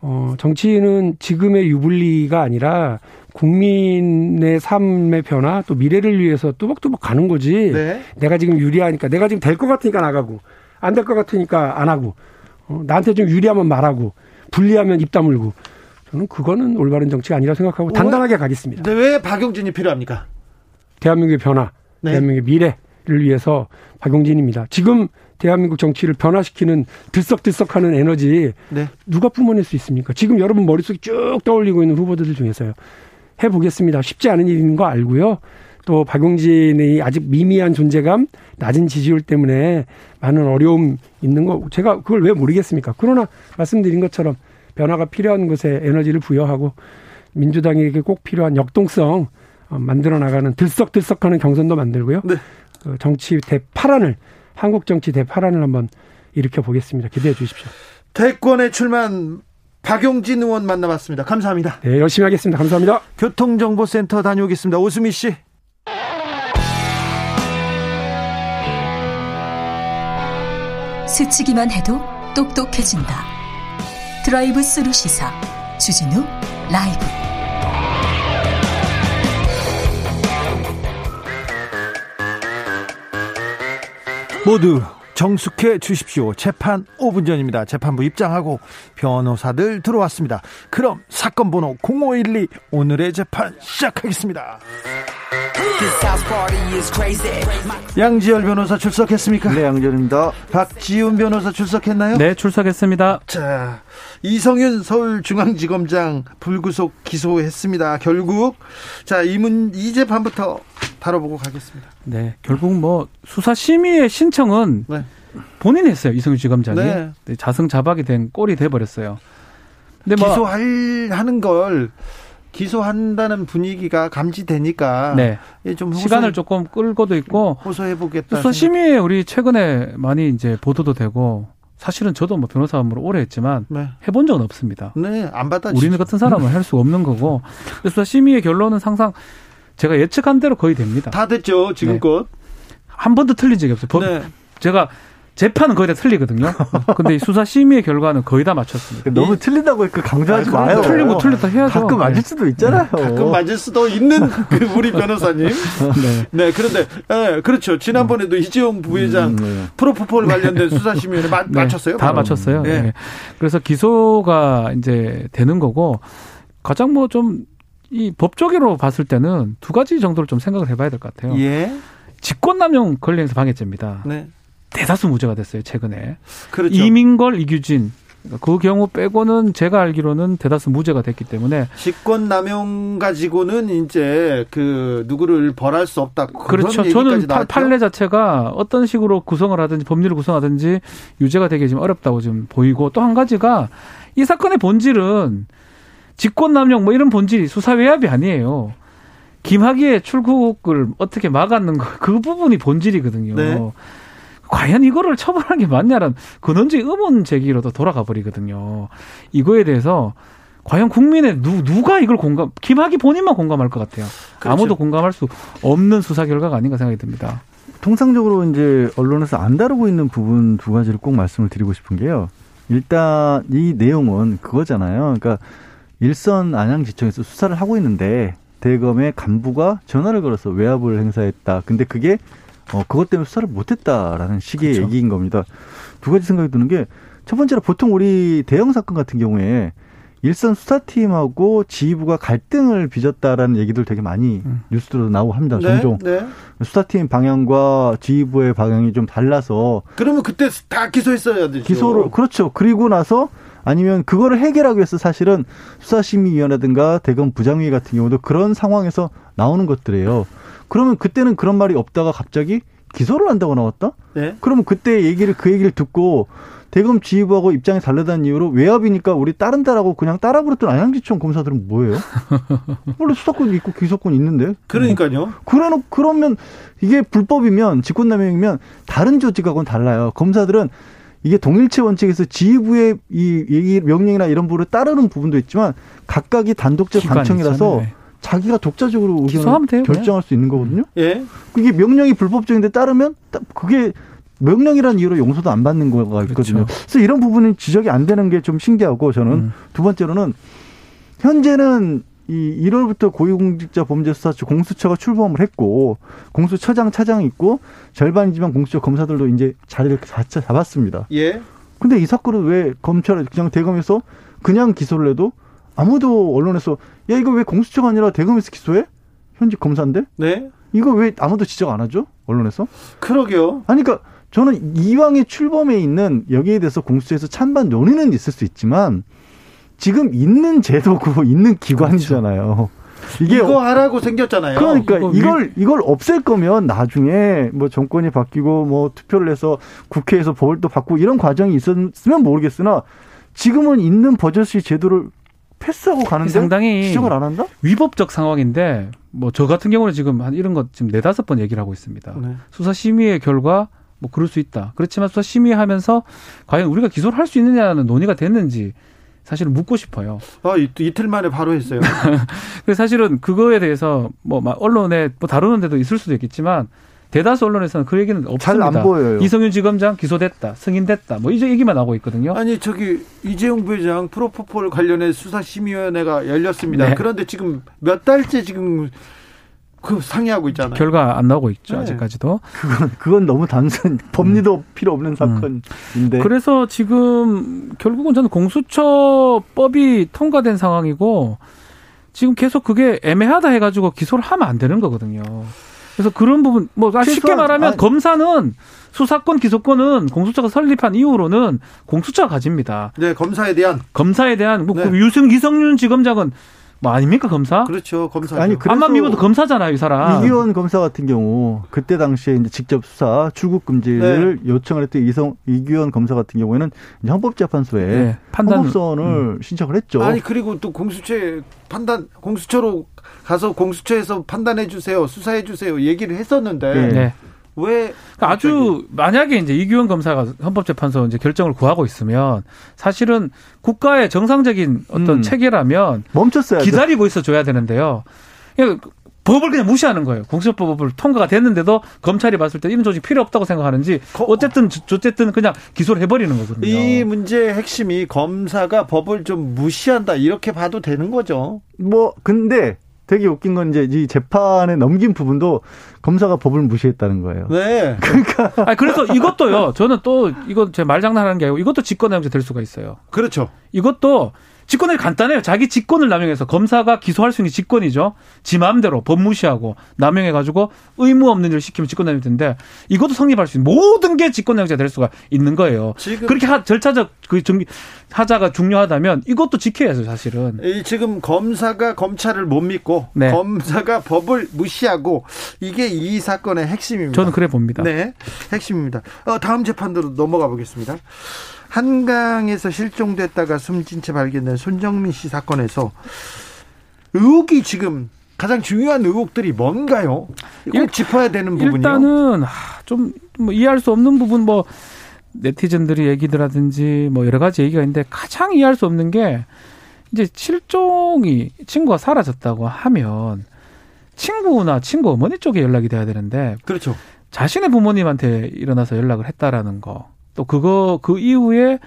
어, 정치인은 지금의 유불리가 아니라 국민의 삶의 변화 또 미래를 위해서 또박또박 가는 거지. 네. 내가 지금 유리하니까, 내가 지금 될 것 같으니까 나가고, 안 될 것 같으니까 안 하고, 어, 나한테 좀 유리하면 말하고, 불리하면 입 다물고. 저는 그거는 올바른 정치가 아니라 생각하고 오, 단단하게 가겠습니다. 근데 왜 박용진이 필요합니까? 대한민국의 변화, 네. 대한민국의 미래를 위해서 박용진입니다. 지금 대한민국 정치를 변화시키는 들썩들썩하는 에너지 네. 누가 뿜어낼 수 있습니까? 지금 여러분 머릿속에 쭉 떠올리고 있는 후보들 중에서요. 해보겠습니다. 쉽지 않은 일인 거 알고요. 또 박용진의 아직 미미한 존재감, 낮은 지지율 때문에 많은 어려움 있는 거 제가 그걸 왜 모르겠습니까? 그러나 말씀드린 것처럼 변화가 필요한 것에 에너지를 부여하고 민주당에게 꼭 필요한 역동성 만들어 나가는 들썩들썩하는 경선도 만들고요. 네. 정치 대파란을 한국 정치 대파란을 한번 일으켜 보겠습니다. 기대해 주십시오. 대권에 출마한 박용진 의원 만나봤습니다. 감사합니다. 네, 열심히 하겠습니다. 감사합니다. 교통정보센터 다녀오겠습니다. 오수미 씨. 스치기만 해도 똑똑해진다. 드라이브 스루 시사 주진우 라이브. 모두 정숙해 주십시오. 재판 오 분 전입니다. 재판부 입장하고 변호사들 들어왔습니다. 그럼 사건 번호 공오일이 오늘의 재판 시작하겠습니다. 양지열 변호사 출석했습니까? 네, 양지열입니다. 박지훈 변호사 출석했나요? 네, 출석했습니다. 자, 이성윤 서울중앙지검장 불구속 기소했습니다. 결국 자, 이 문 이 재판부터 다뤄보고 가겠습니다. 네, 결국 뭐 수사 심의의 신청은 네. 본인 했어요. 이성윤 지검장이 네. 자승자박이 된 꼴이 돼버렸어요. 근데 기소할 뭐, 하는 걸. 기소한다는 분위기가 감지되니까 네. 좀 호소, 시간을 조금 끌고도 있고 호소해보겠다. 수사 심의에 우리 최근에 많이 이제 보도도 되고 사실은 저도 뭐 변호사함으로 오래 했지만 네. 해본 적은 없습니다. 네, 안 받아주죠. 우리는 같은 사람은 할 수 없는 거고 수사 심의의 결론은 항상 제가 예측한 대로 거의 됩니다. 다 됐죠 지금껏. 네. 한 번도 틀린 적이 없어요. 법, 네. 제가. 재판은 거의 다 틀리거든요. 근데 수사 심의의 결과는 거의 다 맞췄습니다. 너무 틀린다고 이렇게 강조하지 아, 마요. 틀리고 틀렸다 해야죠. 가끔 맞을 수도 있잖아요. 네. 가끔 맞을 수도 있는 그 우리 변호사님. 네. 네, 그런데 네, 그렇죠. 지난번에도 네. 이재용 부회장 음, 네. 프로포폴 관련된 수사 심의를 네. 맞췄어요. 다 맞췄어요. 네. 네. 그래서 기소가 이제 되는 거고 가장 뭐 좀 이 법적으로 봤을 때는 두 가지 정도를 좀 생각을 해봐야 될 것 같아요. 예. 직권남용 권리행사 방해죄입니다. 네. 대다수 무죄가 됐어요 최근에. 그렇죠. 이민걸, 이규진 그 경우 빼고는 제가 알기로는 대다수 무죄가 됐기 때문에 직권남용 가지고는 이제 그 누구를 벌할 수 없다. 그렇죠. 저는 파, 판례 자체가 어떤 식으로 구성을 하든지 법률을 구성하든지 유죄가 되기 지금 어렵다고 지금 보이고 또 한 가지가 이 사건의 본질은 직권남용 뭐 이런 본질이 수사 외압이 아니에요. 김학의의 출국을 어떻게 막았는가 그 부분이 본질이거든요. 네. 과연 이거를 처벌하는 게 맞냐라는 근원적인 의문 제기로도 돌아가 버리거든요. 이거에 대해서 과연 국민의 누, 누가 이걸 공감, 김학의 본인만 공감할 것 같아요. 그렇죠. 아무도 공감할 수 없는 수사 결과가 아닌가 생각이 듭니다. 통상적으로 이제 언론에서 안 다루고 있는 부분 두 가지를 꼭 말씀을 드리고 싶은 게요. 일단 이 내용은 그거잖아요. 그러니까 일선 안양지청에서 수사를 하고 있는데 대검의 간부가 전화를 걸어서 외압을 행사했다. 근데 그게 어, 그것 때문에 수사를 못했다라는 식의 그렇죠. 얘기인 겁니다. 두 가지 생각이 드는 게 첫 번째로 보통 우리 대형 사건 같은 경우에 일선 수사팀하고 지휘부가 갈등을 빚었다라는 얘기들 되게 많이 음. 뉴스로 나오고 합니다. 네, 종종 네. 수사팀 방향과 지휘부의 방향이 좀 달라서 그러면 그때 다 기소했어야 되죠. 기소로 그렇죠. 그리고 나서 아니면 그거를 해결하기 위해서 사실은 수사심의위원회든가 대검 부장위 같은 경우도 그런 상황에서 나오는 것들이에요. 그러면 그때는 그런 말이 없다가 갑자기 기소를 한다고 나왔다? 네. 그러면 그때 얘기를, 그 얘기를 듣고 대검 지휘부하고 입장이 다르다는 이유로 외압이니까 우리 따른다라고 그냥 따라 부렸던 안양지청 검사들은 뭐예요? 원래 수사권이 있고 기소권이 있는데. 그러니까요. 그러면, 그러면 이게 불법이면 직권남용이면 다른 조직하고는 달라요. 검사들은 이게 동일체 원칙에서 지휘부의 이, 이 명령이나 이런 부분을 따르는 부분도 있지만 각각이 단독적 관청이라서 자기가 독자적으로 의견을 돼요, 결정할 수 있는 거거든요. 예. 그게 명령이 불법적인데 따르면 그게 명령이라는 이유로 용서도 안 받는 거가 있거든요. 그렇죠. 그래서 이런 부분이 지적이 안 되는 게 좀 신기하고 저는 음. 두 번째로는 현재는 이 일월부터 고위공직자 범죄수사처 공수처가 출범을 했고 공수처장 차장이 있고 절반이지만 공수처 검사들도 이제 자리를 잡았습니다. 예. 근데 이 사건은 왜 검찰 그냥 대검에서 그냥 기소를 해도 아무도 언론에서 야 이거 왜 공수처가 아니라 대검에서 기소해? 현직 검사인데? 네. 이거 왜 아무도 지적 안 하죠? 언론에서? 그러게요. 아니 그러니까 저는 이왕의 출범에 있는 여기에 대해서 공수처에서 찬반 논의는 있을 수 있지만 지금 있는 제도고 있는 기관이잖아요. 그렇죠. 이게 이거 하라고 생겼잖아요. 그러니까 이거 이걸 이걸 없앨 거면 나중에 뭐 정권이 바뀌고 뭐 투표를 해서 국회에서 법을 또 바꾸고 이런 과정이 있었으면 모르겠으나 지금은 있는 버젓이 제도를 패스하고 가는데 상당히 지적을 안 한다? 위법적 상황인데 뭐 저 같은 경우는 지금 한 이런 것 지금 네 다섯 번 얘기를 하고 있습니다. 네. 수사 심의의 결과 뭐 그럴 수 있다. 그렇지만 수사 심의하면서 과연 우리가 기소를 할 수 있느냐는 논의가 됐는지 사실은 묻고 싶어요. 아, 이, 이틀 만에 바로 했어요. 그래서 사실은 그거에 대해서 뭐 언론에 뭐 다루는 데도 있을 수도 있겠지만 대다수 언론에서는 그 얘기는 없습니다. 잘 안 보여요. 이성윤 지검장 기소됐다, 승인됐다, 뭐 이제 얘기만 나오고 있거든요. 아니 저기 이재용 부회장 프로포폴 관련해 수사심의위원회가 열렸습니다. 네. 그런데 지금 몇 달째 지금 그 상의하고 있잖아요. 결과 안 나오고 있죠. 네. 아직까지도. 그건 그건 너무 단순 법리도 음. 필요 없는 사건인데. 음. 그래서 지금 결국은 저는 공수처법이 통과된 상황이고 지금 계속 그게 애매하다 해가지고 기소를 하면 안 되는 거거든요. 그래서 그런 부분, 뭐, 최소한, 쉽게 말하면 아니, 검사는 수사권, 기소권은 공수처가 설립한 이후로는 공수처가 가집니다. 네, 검사에 대한. 검사에 대한, 뭐, 네. 그 유승, 이성윤 지검장은 뭐 아닙니까, 검사? 그렇죠, 검사. 아니, 그래서. 암만 미워도 검사잖아요, 이 사람. 이원 검사 같은 경우, 그때 당시에 이제 직접 수사, 출국금지를 네. 요청을 했던 이성, 이규현 검사 같은 경우에는 이제 헌법재판소에 네, 판단, 헌법소원을 음. 신청을 했죠. 아니, 그리고 또 공수처에 판단, 공수처로 가서 공수처에서 판단해 주세요, 수사해 주세요 얘기를 했었는데 네. 왜 그러니까 아주 만약에 이제 이규현 검사가 헌법재판소 이제 결정을 구하고 있으면 사실은 국가의 정상적인 어떤 음. 체계라면 멈췄어요. 기다리고 있어줘야 되는데요. 그러니까 법을 그냥 무시하는 거예요. 공수처법을 통과가 됐는데도 검찰이 봤을 때 이런 조직 필요 없다고 생각하는지 어쨌든 어쨌든 그냥 기소를 해버리는 거거든요. 이 문제의 핵심이 검사가 법을 좀 무시한다 이렇게 봐도 되는 거죠. 뭐 근데 되게 웃긴 건 이제 이 재판에 넘긴 부분도 검사가 법을 무시했다는 거예요. 네. 그러니까. 아 그래서 이것도요. 저는 또 이건 제 말장난하는 게 아니고 이것도 직권남용 문제 될 수가 있어요. 그렇죠. 이것도 직권이 간단해요. 자기 직권을 남용해서 검사가 기소할 수 있는 직권이죠. 지 마음대로 법 무시하고 남용해가지고 의무 없는 일을 시키면 직권남용이 되는데 이것도 성립할 수 있는 모든 게 직권남용자가 될 수가 있는 거예요. 지금 그렇게 하, 절차적 그 하자가 중요하다면 이것도 지켜야죠 사실은. 이 지금 검사가 검찰을 못 믿고 네. 검사가 법을 무시하고 이게 이 사건의 핵심입니다. 저는 그래 봅니다. 네, 핵심입니다. 어, 다음 재판으로 넘어가 보겠습니다. 한강에서 실종됐다가 숨진 채 발견된 손정민 씨 사건에서 의혹이 지금 가장 중요한 의혹들이 뭔가요? 이걸 짚어야 되는 부분이요. 일단은 좀 뭐 이해할 수 없는 부분 뭐 네티즌들이 얘기들하든지 뭐 여러 가지 얘기가 있는데 가장 이해할 수 없는 게 이제 실종이 친구가 사라졌다고 하면 친구나 친구 어머니 쪽에 연락이 돼야 되는데 그렇죠. 자신의 부모님한테 일어나서 연락을 했다라는 거. 또 그거 그 이후에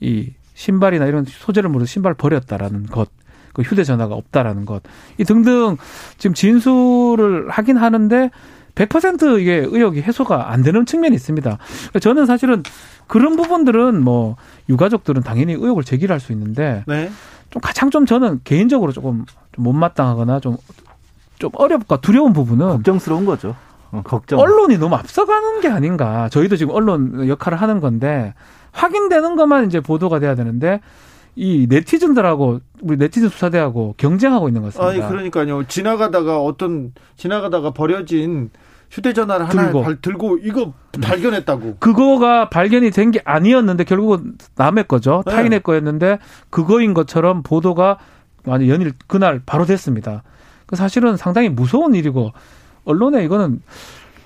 이 신발이나 이런 소재를 모르고 신발 버렸다라는 것, 그 휴대전화가 없다라는 것, 이 등등 지금 진술을 하긴 하는데 백 퍼센트 이게 의혹이 해소가 안 되는 측면이 있습니다. 저는 사실은 그런 부분들은 뭐 유가족들은 당연히 의혹을 제기를 할 수 있는데 네. 좀 가장 좀 저는 개인적으로 조금 좀 못마땅하거나 좀 좀 어렵고 두려운 부분은 걱정스러운 거죠. 어, 걱정. 언론이 너무 앞서가는 게 아닌가. 저희도 지금 언론 역할을 하는 건데 확인되는 것만 이제 보도가 돼야 되는데 이 네티즌들하고 우리 네티즌 수사대하고 경쟁하고 있는 것 같습니다. 아니 그러니까요. 지나가다가 어떤 지나가다가 버려진 휴대전화를 들고. 하나 들고 이거 발견했다고. 그거가 발견이 된 게 아니었는데 결국은 남의 거죠. 네. 타인의 거였는데 그거인 것처럼 보도가 아니 연일 그날 바로 됐습니다. 사실은 상당히 무서운 일이고. 언론에 이거는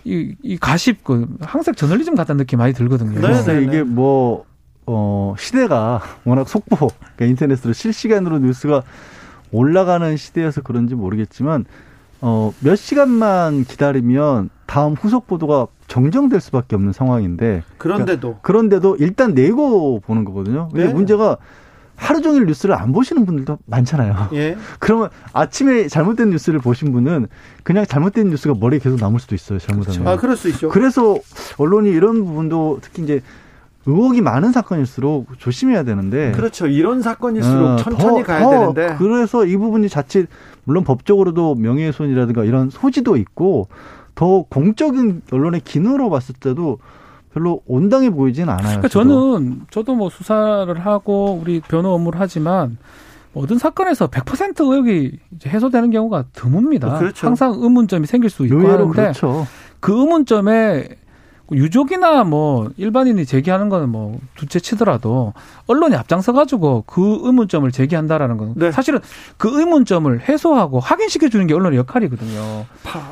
이, 이 가십, 그 항색 저널리즘 같다는 느낌 많이 들거든요. 네, 이게 뭐, 어, 시대가 워낙 속보, 그러니까 인터넷으로 실시간으로 뉴스가 올라가는 시대여서 그런지 모르겠지만 어, 몇 시간만 기다리면 다음 후속 보도가 정정될 수밖에 없는 상황인데 그런데도 그러니까, 그런데도 일단 내고 보는 거거든요. 네. 문제가 하루 종일 뉴스를 안 보시는 분들도 많잖아요. 예. 그러면 아침에 잘못된 뉴스를 보신 분은 그냥 잘못된 뉴스가 머리에 계속 남을 수도 있어요. 잘못하면. 그렇죠. 아, 그럴 수 있죠. 그래서 언론이 이런 부분도 특히 이제 의혹이 많은 사건일수록 조심해야 되는데. 그렇죠. 이런 사건일수록 어, 천천히 더, 가야 더 되는데. 그래서 이 부분이 자칫 물론 법적으로도 명예훼손이라든가 이런 소지도 있고 더 공적인 언론의 기능으로 봤을 때도 별로 온당해 보이진 않아요. 그러니까 저는 저도 뭐 수사를 하고 우리 변호 업무를 하지만 모든 사건에서 백 퍼센트 의혹이 이제 해소되는 경우가 드뭅니다. 그렇죠. 항상 의문점이 생길 수 있고 하는데 그렇죠. 그 의문점에 유족이나 뭐 일반인이 제기하는 거는 뭐 두째 치더라도 언론이 앞장서 가지고 그 의문점을 제기한다라는 건 네. 사실은 그 의문점을 해소하고 확인시켜 주는 게 언론의 역할이거든요.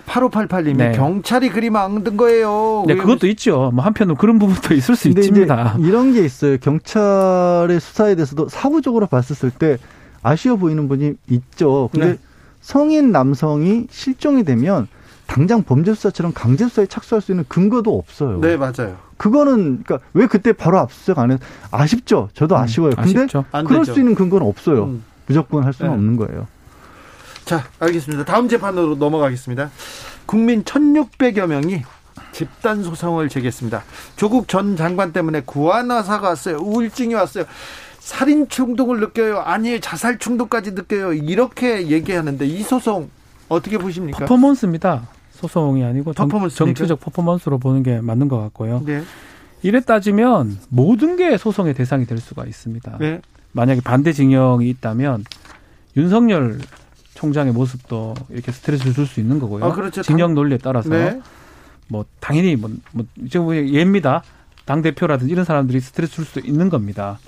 팔오팔팔님이 네. 경찰이 그리 만든 거예요. 네, 그것도 있죠. 뭐 한편으로 그런 부분도 있을 수 있습니다. 이런 게 있어요. 경찰의 수사에 대해서도 사후적으로 봤었을 때 아쉬워 보이는 분이 있죠. 근데 네. 성인 남성이 실종이 되면 당장 범죄수사처럼 강제수사에 착수할 수 있는 근거도 없어요. 네, 맞아요. 그거는, 그러니까 왜 그때 바로 압수수색 안 해서, 아쉽죠. 저도 음, 아쉬워요. 근데 아쉽죠. 그럴 수 있는 근거는 없어요. 음. 무조건 할 수는 네. 없는 거예요. 자, 알겠습니다. 다음 재판으로 넘어가겠습니다. 국민 천육백여 명이 집단 소송을 제기했습니다. 조국 전 장관 때문에 구안화사가 왔어요. 우울증이 왔어요. 살인 충동을 느껴요. 아니, 자살 충동까지 느껴요. 이렇게 얘기하는데 이 소송 어떻게 보십니까? 퍼포먼스입니다. 소송이 아니고 정, 정치적 퍼포먼스로 보는 게 맞는 것 같고요. 네. 이래 따지면 모든 게 소송의 대상이 될 수가 있습니다. 네. 만약에 반대 진영이 있다면 윤석열 총장의 모습도 이렇게 스트레스를 줄 수 있는 거고요. 아, 그렇죠. 진영 논리에 따라서 네. 뭐 당연히 뭐, 뭐 지금 예입니다. 당 대표라든지 이런 사람들이 스트레스 줄 수도 있는 겁니다.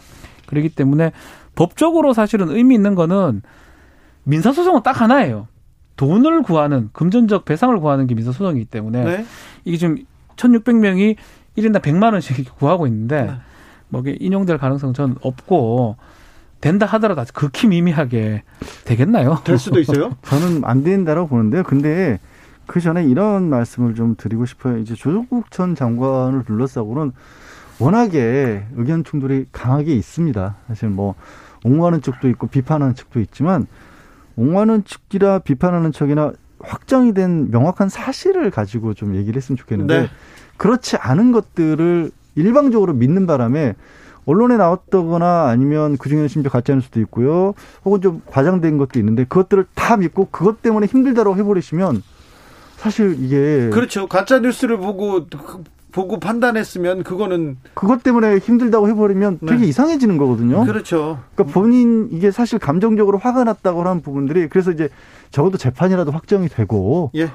그렇기 때문에 법적으로 사실은 의미 있는 거는 민사 소송은 딱 하나예요. 돈을 구하는, 금전적 배상을 구하는 게 민사소송이기 때문에 네? 이게 지금 천육백 명이 일 인당 백만 원씩 구하고 있는데 네. 뭐 이게 인용될 가능성은 전 없고 된다 하더라도 아직 극히 미미하게 되겠나요? 될 수도 있어요? 저는 안 된다고 보는데요. 근데 그 전에 이런 말씀을 좀 드리고 싶어요. 이제 조국 전 장관을 둘러싸고는 워낙에 의견 충돌이 강하게 있습니다. 사실 뭐 옹호하는 쪽도 있고 비판하는 쪽도 있지만 옹호하는 측이라 비판하는 척이나 확정이 된 명확한 사실을 가지고 좀 얘기를 했으면 좋겠는데 네. 그렇지 않은 것들을 일방적으로 믿는 바람에 언론에 나왔다거나 아니면 그중에는 심지어 가짜일 수도 있고요. 혹은 좀 과장된 것도 있는데 그것들을 다 믿고 그것 때문에 힘들다라고 해버리시면 사실 이게. 그렇죠. 가짜뉴스를 보고. 보고 판단했으면 그거는 그것 때문에 힘들다고 해버리면 네. 되게 이상해지는 거거든요. 그렇죠. 그러니까 본인 이게 사실 감정적으로 화가 났다고 한 부분들이 그래서 이제 적어도 재판이라도 확정이 되고 예.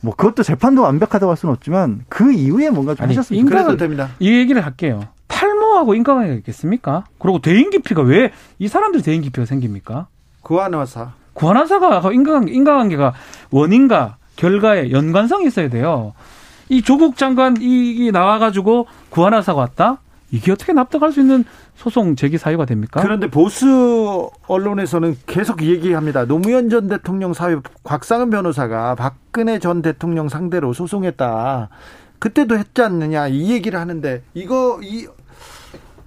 뭐 그것도 재판도 완벽하다고 할 수는 없지만 그 이후에 뭔가 좀 아니, 하셨으면 좋겠어요. 됩니다. 이 얘기를 할게요. 탈모하고 인과관계가 있겠습니까? 그리고 대인기피가 왜 이 사람들 대인기피가 생깁니까? 구안화사. 구안화사가 인과관계, 인과관계가 원인과 결과에 연관성이 있어야 돼요. 이 조국 장관 이 나와가지고 구안화사가 왔다? 이게 어떻게 납득할 수 있는 소송 제기 사유가 됩니까? 그런데 보수 언론에서는 계속 얘기합니다. 노무현 전 대통령 사위 곽상은 변호사가 박근혜 전 대통령 상대로 소송했다. 그때도 했지 않느냐 이 얘기를 하는데 이거 이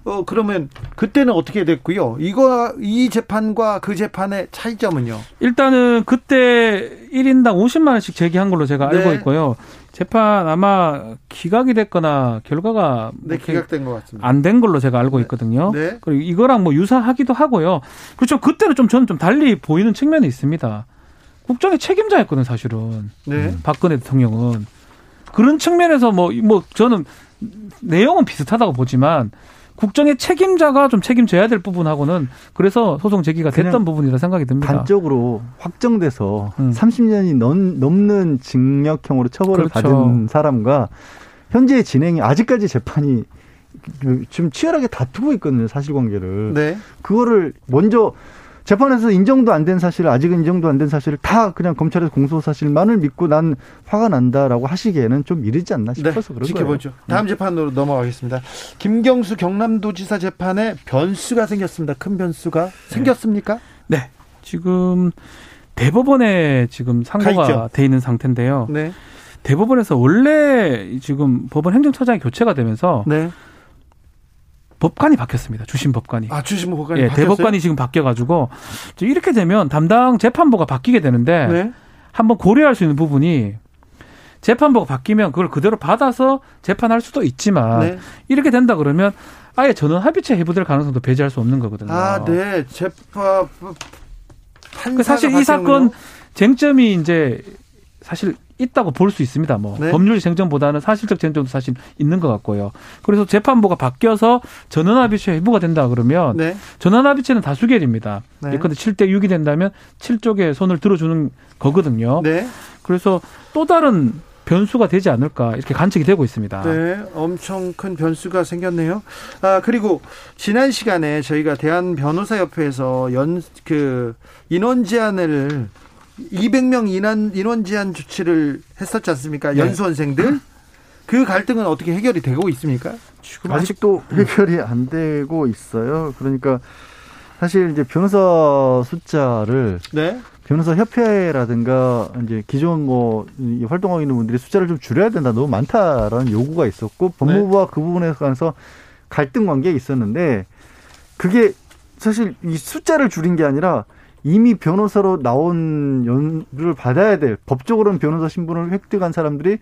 어 그러면 그때는 어떻게 됐고요? 이거 이 재판과 그 재판의 차이점은요? 일단은 그때 일 인당 오십만 원씩 제기한 걸로 제가 알고 네. 있고요. 재판 아마 기각이 됐거나 결과가 네, 기각된 것 같습니다. 안 된 걸로 제가 알고 있거든요. 네. 네. 그리고 이거랑 뭐 유사하기도 하고요. 그렇죠. 그때는 좀 저는 좀 달리 보이는 측면이 있습니다. 국정의 책임자였거든요, 사실은. 네. 박근혜 대통령은 그런 측면에서 뭐 뭐 저는 내용은 비슷하다고 보지만 국정의 책임자가 좀 책임져야 될 부분하고는 그래서 소송 제기가 됐던 부분이라 생각이 듭니다. 단적으로 확정돼서 음. 삼십 년이 넘, 넘는 징역형으로 처벌을 그렇죠. 받은 사람과 현재 진행이 아직까지 재판이 좀 치열하게 다투고 있거든요. 사실관계를. 네. 그거를 먼저 재판에서 인정도 안 된 사실, 아직은 인정도 안 된 사실을 다 그냥 검찰에서 공소 사실만을 믿고 난 화가 난다라고 하시기에는 좀 이르지 않나 싶어서 네, 그런 지켜보죠. 거예요. 지켜보죠. 다음 재판으로 넘어가겠습니다. 김경수 경남도지사 재판에 변수가 생겼습니다. 큰 변수가 생겼습니까? 네. 네. 지금 대법원에 지금 상고가 돼 있는 상태인데요. 네. 대법원에서 원래 지금 법원 행정처장이 교체가 되면서 네. 법관이 바뀌었습니다. 주심 법관이. 아, 주심 법관이 예, 바뀌었어요? 대법관이 지금 바뀌어가지고 이렇게 되면 담당 재판부가 바뀌게 되는데 네. 한번 고려할 수 있는 부분이 재판부가 바뀌면 그걸 그대로 받아서 재판할 수도 있지만 네. 이렇게 된다 그러면 아예 전원 합의체 회부될 가능성도 배제할 수 없는 거거든요. 아, 네. 재판 판사가 사실 이 사건 쟁점이 이제 사실 있다고 볼 수 있습니다. 뭐 네. 법률 쟁점보다는 사실적 쟁점도 사실 있는 것 같고요. 그래서 재판부가 바뀌어서 전원합의체 회부가 된다 그러면 네. 전원합의체는 다수결입니다. 네. 예컨대 칠 대 육이 된다면 칠 쪽에 손을 들어주는 거거든요. 네. 그래서 또 다른 변수가 되지 않을까 이렇게 관측이 되고 있습니다. 네, 엄청 큰 변수가 생겼네요. 아, 그리고 지난 시간에 저희가 대한변호사협회에서 연, 그 인원 제한을 이백 명 인원, 인원 제한 조치를 했었지 않습니까? 네. 연수원생들. 그 갈등은 어떻게 해결이 되고 있습니까? 지금 아직도 해결이 안 되고 있어요. 그러니까 사실 이제 변호사 숫자를 네. 변호사 협회라든가 이제 기존 뭐 활동하고 있는 분들이 숫자를 좀 줄여야 된다, 너무 많다라는 요구가 있었고 법무부와 네. 그 부분에 관해서 갈등 관계가 있었는데 그게 사실 이 숫자를 줄인 게 아니라 이미 변호사로 나온 연수를 받아야 될, 법적으로는 변호사 신분을 획득한 사람들이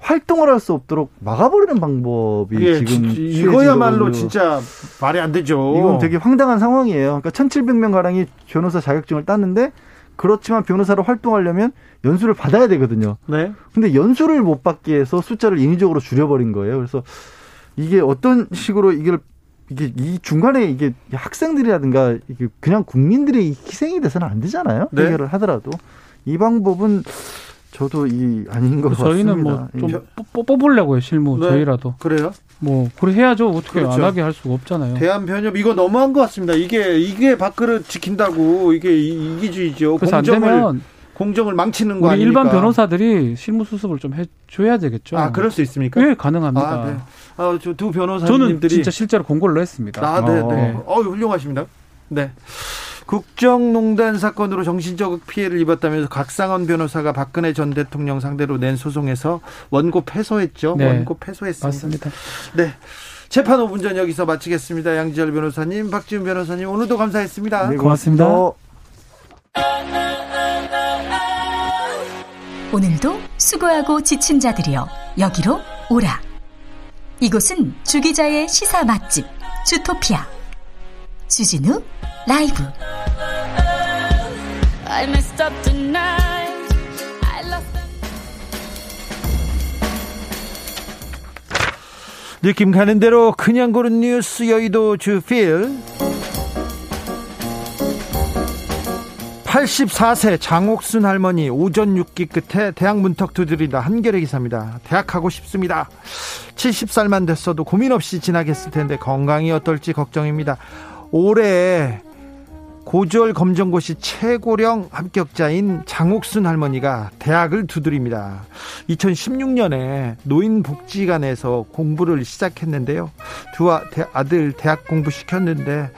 활동을 할 수 없도록 막아버리는 방법이 예, 지금 이거야말로 진짜 말이 안 되죠. 이건 되게 황당한 상황이에요. 그러니까 천칠백 명 가량이 변호사 자격증을 땄는데 그렇지만 변호사로 활동하려면 연수를 받아야 되거든요. 네. 근데 연수를 못 받게 해서 숫자를 인위적으로 줄여버린 거예요. 그래서 이게 어떤 식으로 이걸 이게 이 중간에 이게 학생들이라든가 이게 그냥 국민들의 희생이 돼서는 안 되잖아요. 네. 해결을 하더라도 이 방법은 저도 이 아닌 것 저희는 같습니다. 저희는 뭐 좀 뽑으려고요, 실무. 네. 저희라도. 그래요? 뭐 그래 해야죠. 어떻게 그렇죠. 안 하게 할 수가 없잖아요. 대한변협 이거 너무한 것 같습니다. 이게 이게 밥그릇 지킨다고 이게 이기주의죠. 그래서 공정을 안 되면 공정을 망치는 거 아닙니까? 일반 변호사들이 실무 수습을 좀 해줘야 되겠죠. 아, 그럴 수 있습니까? 예, 가능합니다. 아, 네. 아, 저 두 변호사님들이 저는 진짜 실제로 공고를 했습니다. 아, 네, 네. 어, 훌륭하십니다. 네. 국정농단 사건으로 정신적 피해를 입었다면서 곽상은 변호사가 박근혜 전 대통령 상대로 낸 소송에서 원고 패소했죠. 네. 원고 패소했습니다. 맞습니다. 네. 재판 오 분 전 여기서 마치겠습니다. 양지열 변호사님, 박지훈 변호사님, 오늘도 감사했습니다. 네, 고맙습니다. 오늘도 수고하고 지친 자들이여 여기로 오라. 이곳은 주 기자의 시사 맛집 주토피아 주진우 라이브. 느낌 가는 대로 그냥 고른 뉴스 여의도 주필. 팔십사 세 장옥순 할머니 오전 육기 끝에 대학 문턱 두드리다. 한겨레 기사입니다. 대학 가고 싶습니다. 칠십 살만 됐어도 고민 없이 지나겠을 텐데 건강이 어떨지 걱정입니다. 올해 고졸 검정고시 최고령 합격자인 장옥순 할머니가 대학을 두드립니다. 이천십육 년에 노인복지관에서 공부를 시작했는데요. 두 아들 대학 공부시켰는데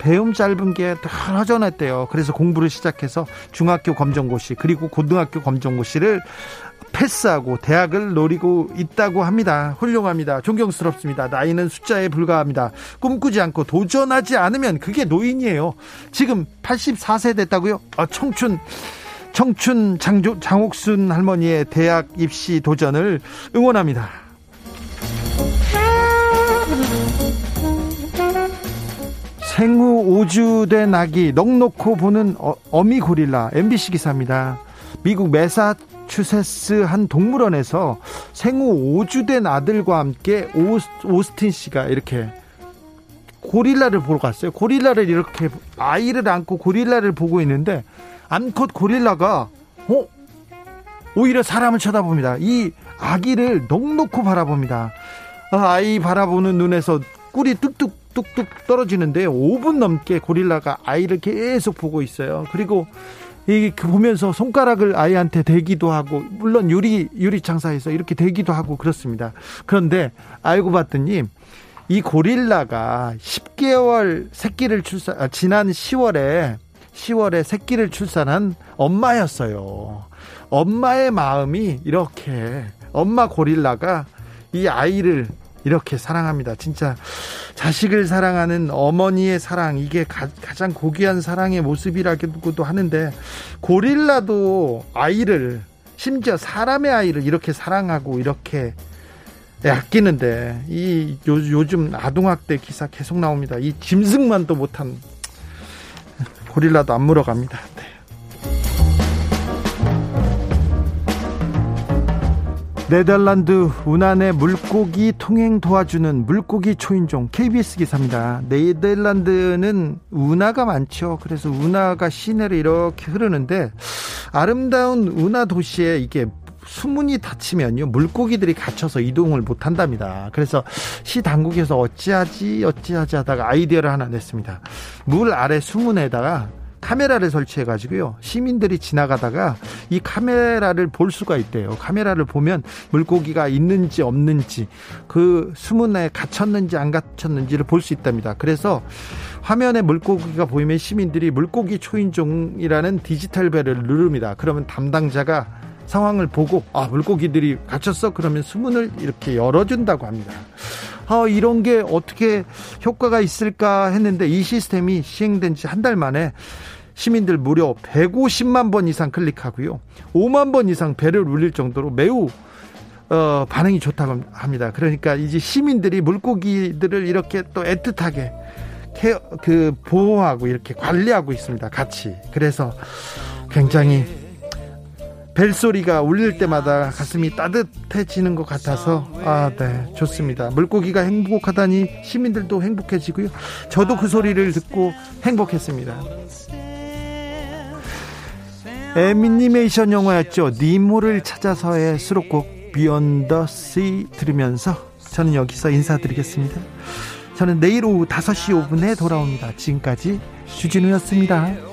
배움 짧은 게 다 허전했대요. 그래서 공부를 시작해서 중학교 검정고시 그리고 고등학교 검정고시를 패스하고 대학을 노리고 있다고 합니다. 훌륭합니다. 존경스럽습니다. 나이는 숫자에 불과합니다. 꿈꾸지 않고 도전하지 않으면 그게 노인이에요. 지금 팔십사 세 됐다고요? 아, 청춘 청춘 장조, 장옥순 할머니의 대학 입시 도전을 응원합니다. 생후 오 주 된 아기 넉넉히 보는 어, 어미 고릴라. 엠비씨 기사입니다. 미국 매사 추세스 한 동물원에서 생후 오 주 된 아들과 함께 오스틴 씨가 이렇게 고릴라를 보러 갔어요. 고릴라를 이렇게 아이를 안고 고릴라를 보고 있는데 암컷 고릴라가 어? 오히려 사람을 쳐다봅니다. 이 아기를 넉넉히 바라봅니다. 아이 바라보는 눈에서 꿀이 뚝뚝 뚝뚝 떨어지는데 오 분 넘게 고릴라가 아이를 계속 보고 있어요. 그리고 이게 보면서 손가락을 아이한테 대기도 하고, 물론 유리, 유리창사에서 이렇게 대기도 하고 그렇습니다. 그런데 알고 봤더니 이 고릴라가 십 개월 새끼를 출산, 아, 지난 시월에 시월에 새끼를 출산한 엄마였어요. 엄마의 마음이 이렇게, 엄마 고릴라가 이 아이를 이렇게 사랑합니다. 진짜 자식을 사랑하는 어머니의 사랑, 이게 가, 가장 고귀한 사랑의 모습이라고도 하는데, 고릴라도 아이를, 심지어 사람의 아이를 이렇게 사랑하고 이렇게 아끼는데, 이 요, 요즘 아동학대 기사 계속 나옵니다. 이 짐승만도 못한 고릴라도 안 물어갑니다. 네. 네덜란드 운안에 물고기 통행 도와주는 물고기 초인종 케이비에스 기사입니다. 네덜란드는 운하가 많죠. 그래서 운하가 시내로 이렇게 흐르는데, 아름다운 운하 도시에 이게 수문이 닫히면요, 물고기들이 갇혀서 이동을 못한답니다. 그래서 시 당국에서 어찌하지 어찌하지 하다가 아이디어를 하나 냈습니다. 물 아래 수문에다가 카메라를 설치해가지고요, 시민들이 지나가다가 이 카메라를 볼 수가 있대요. 카메라를 보면 물고기가 있는지 없는지, 그 수문에 갇혔는지 안 갇혔는지를 볼 수 있답니다. 그래서 화면에 물고기가 보이면 시민들이 물고기 초인종이라는 디지털 벨을 누릅니다. 그러면 담당자가 상황을 보고, 아, 물고기들이 갇혔어? 그러면 수문을 이렇게 열어준다고 합니다. 아, 이런 게 어떻게 효과가 있을까 했는데, 이 시스템이 시행된 지 한 달 만에 시민들 무려 백오십만 번 이상 클릭하고요, 오만 번 이상 벨을 울릴 정도로 매우 어, 반응이 좋다고 합니다. 그러니까 이제 시민들이 물고기들을 이렇게 또 애틋하게 케어, 그 보호하고 이렇게 관리하고 있습니다, 같이. 그래서 굉장히 벨소리가 울릴 때마다 가슴이 따뜻해지는 것 같아서, 아, 네, 좋습니다. 물고기가 행복하다니 시민들도 행복해지고요, 저도 그 소리를 듣고 행복했습니다. 애니메이션 영화였죠. 니모를 찾아서의 수록곡 Beyond the Sea 들으면서 저는 여기서 인사드리겠습니다. 저는 내일 오후 다섯 시 오 분에 돌아옵니다. 지금까지 주진우였습니다.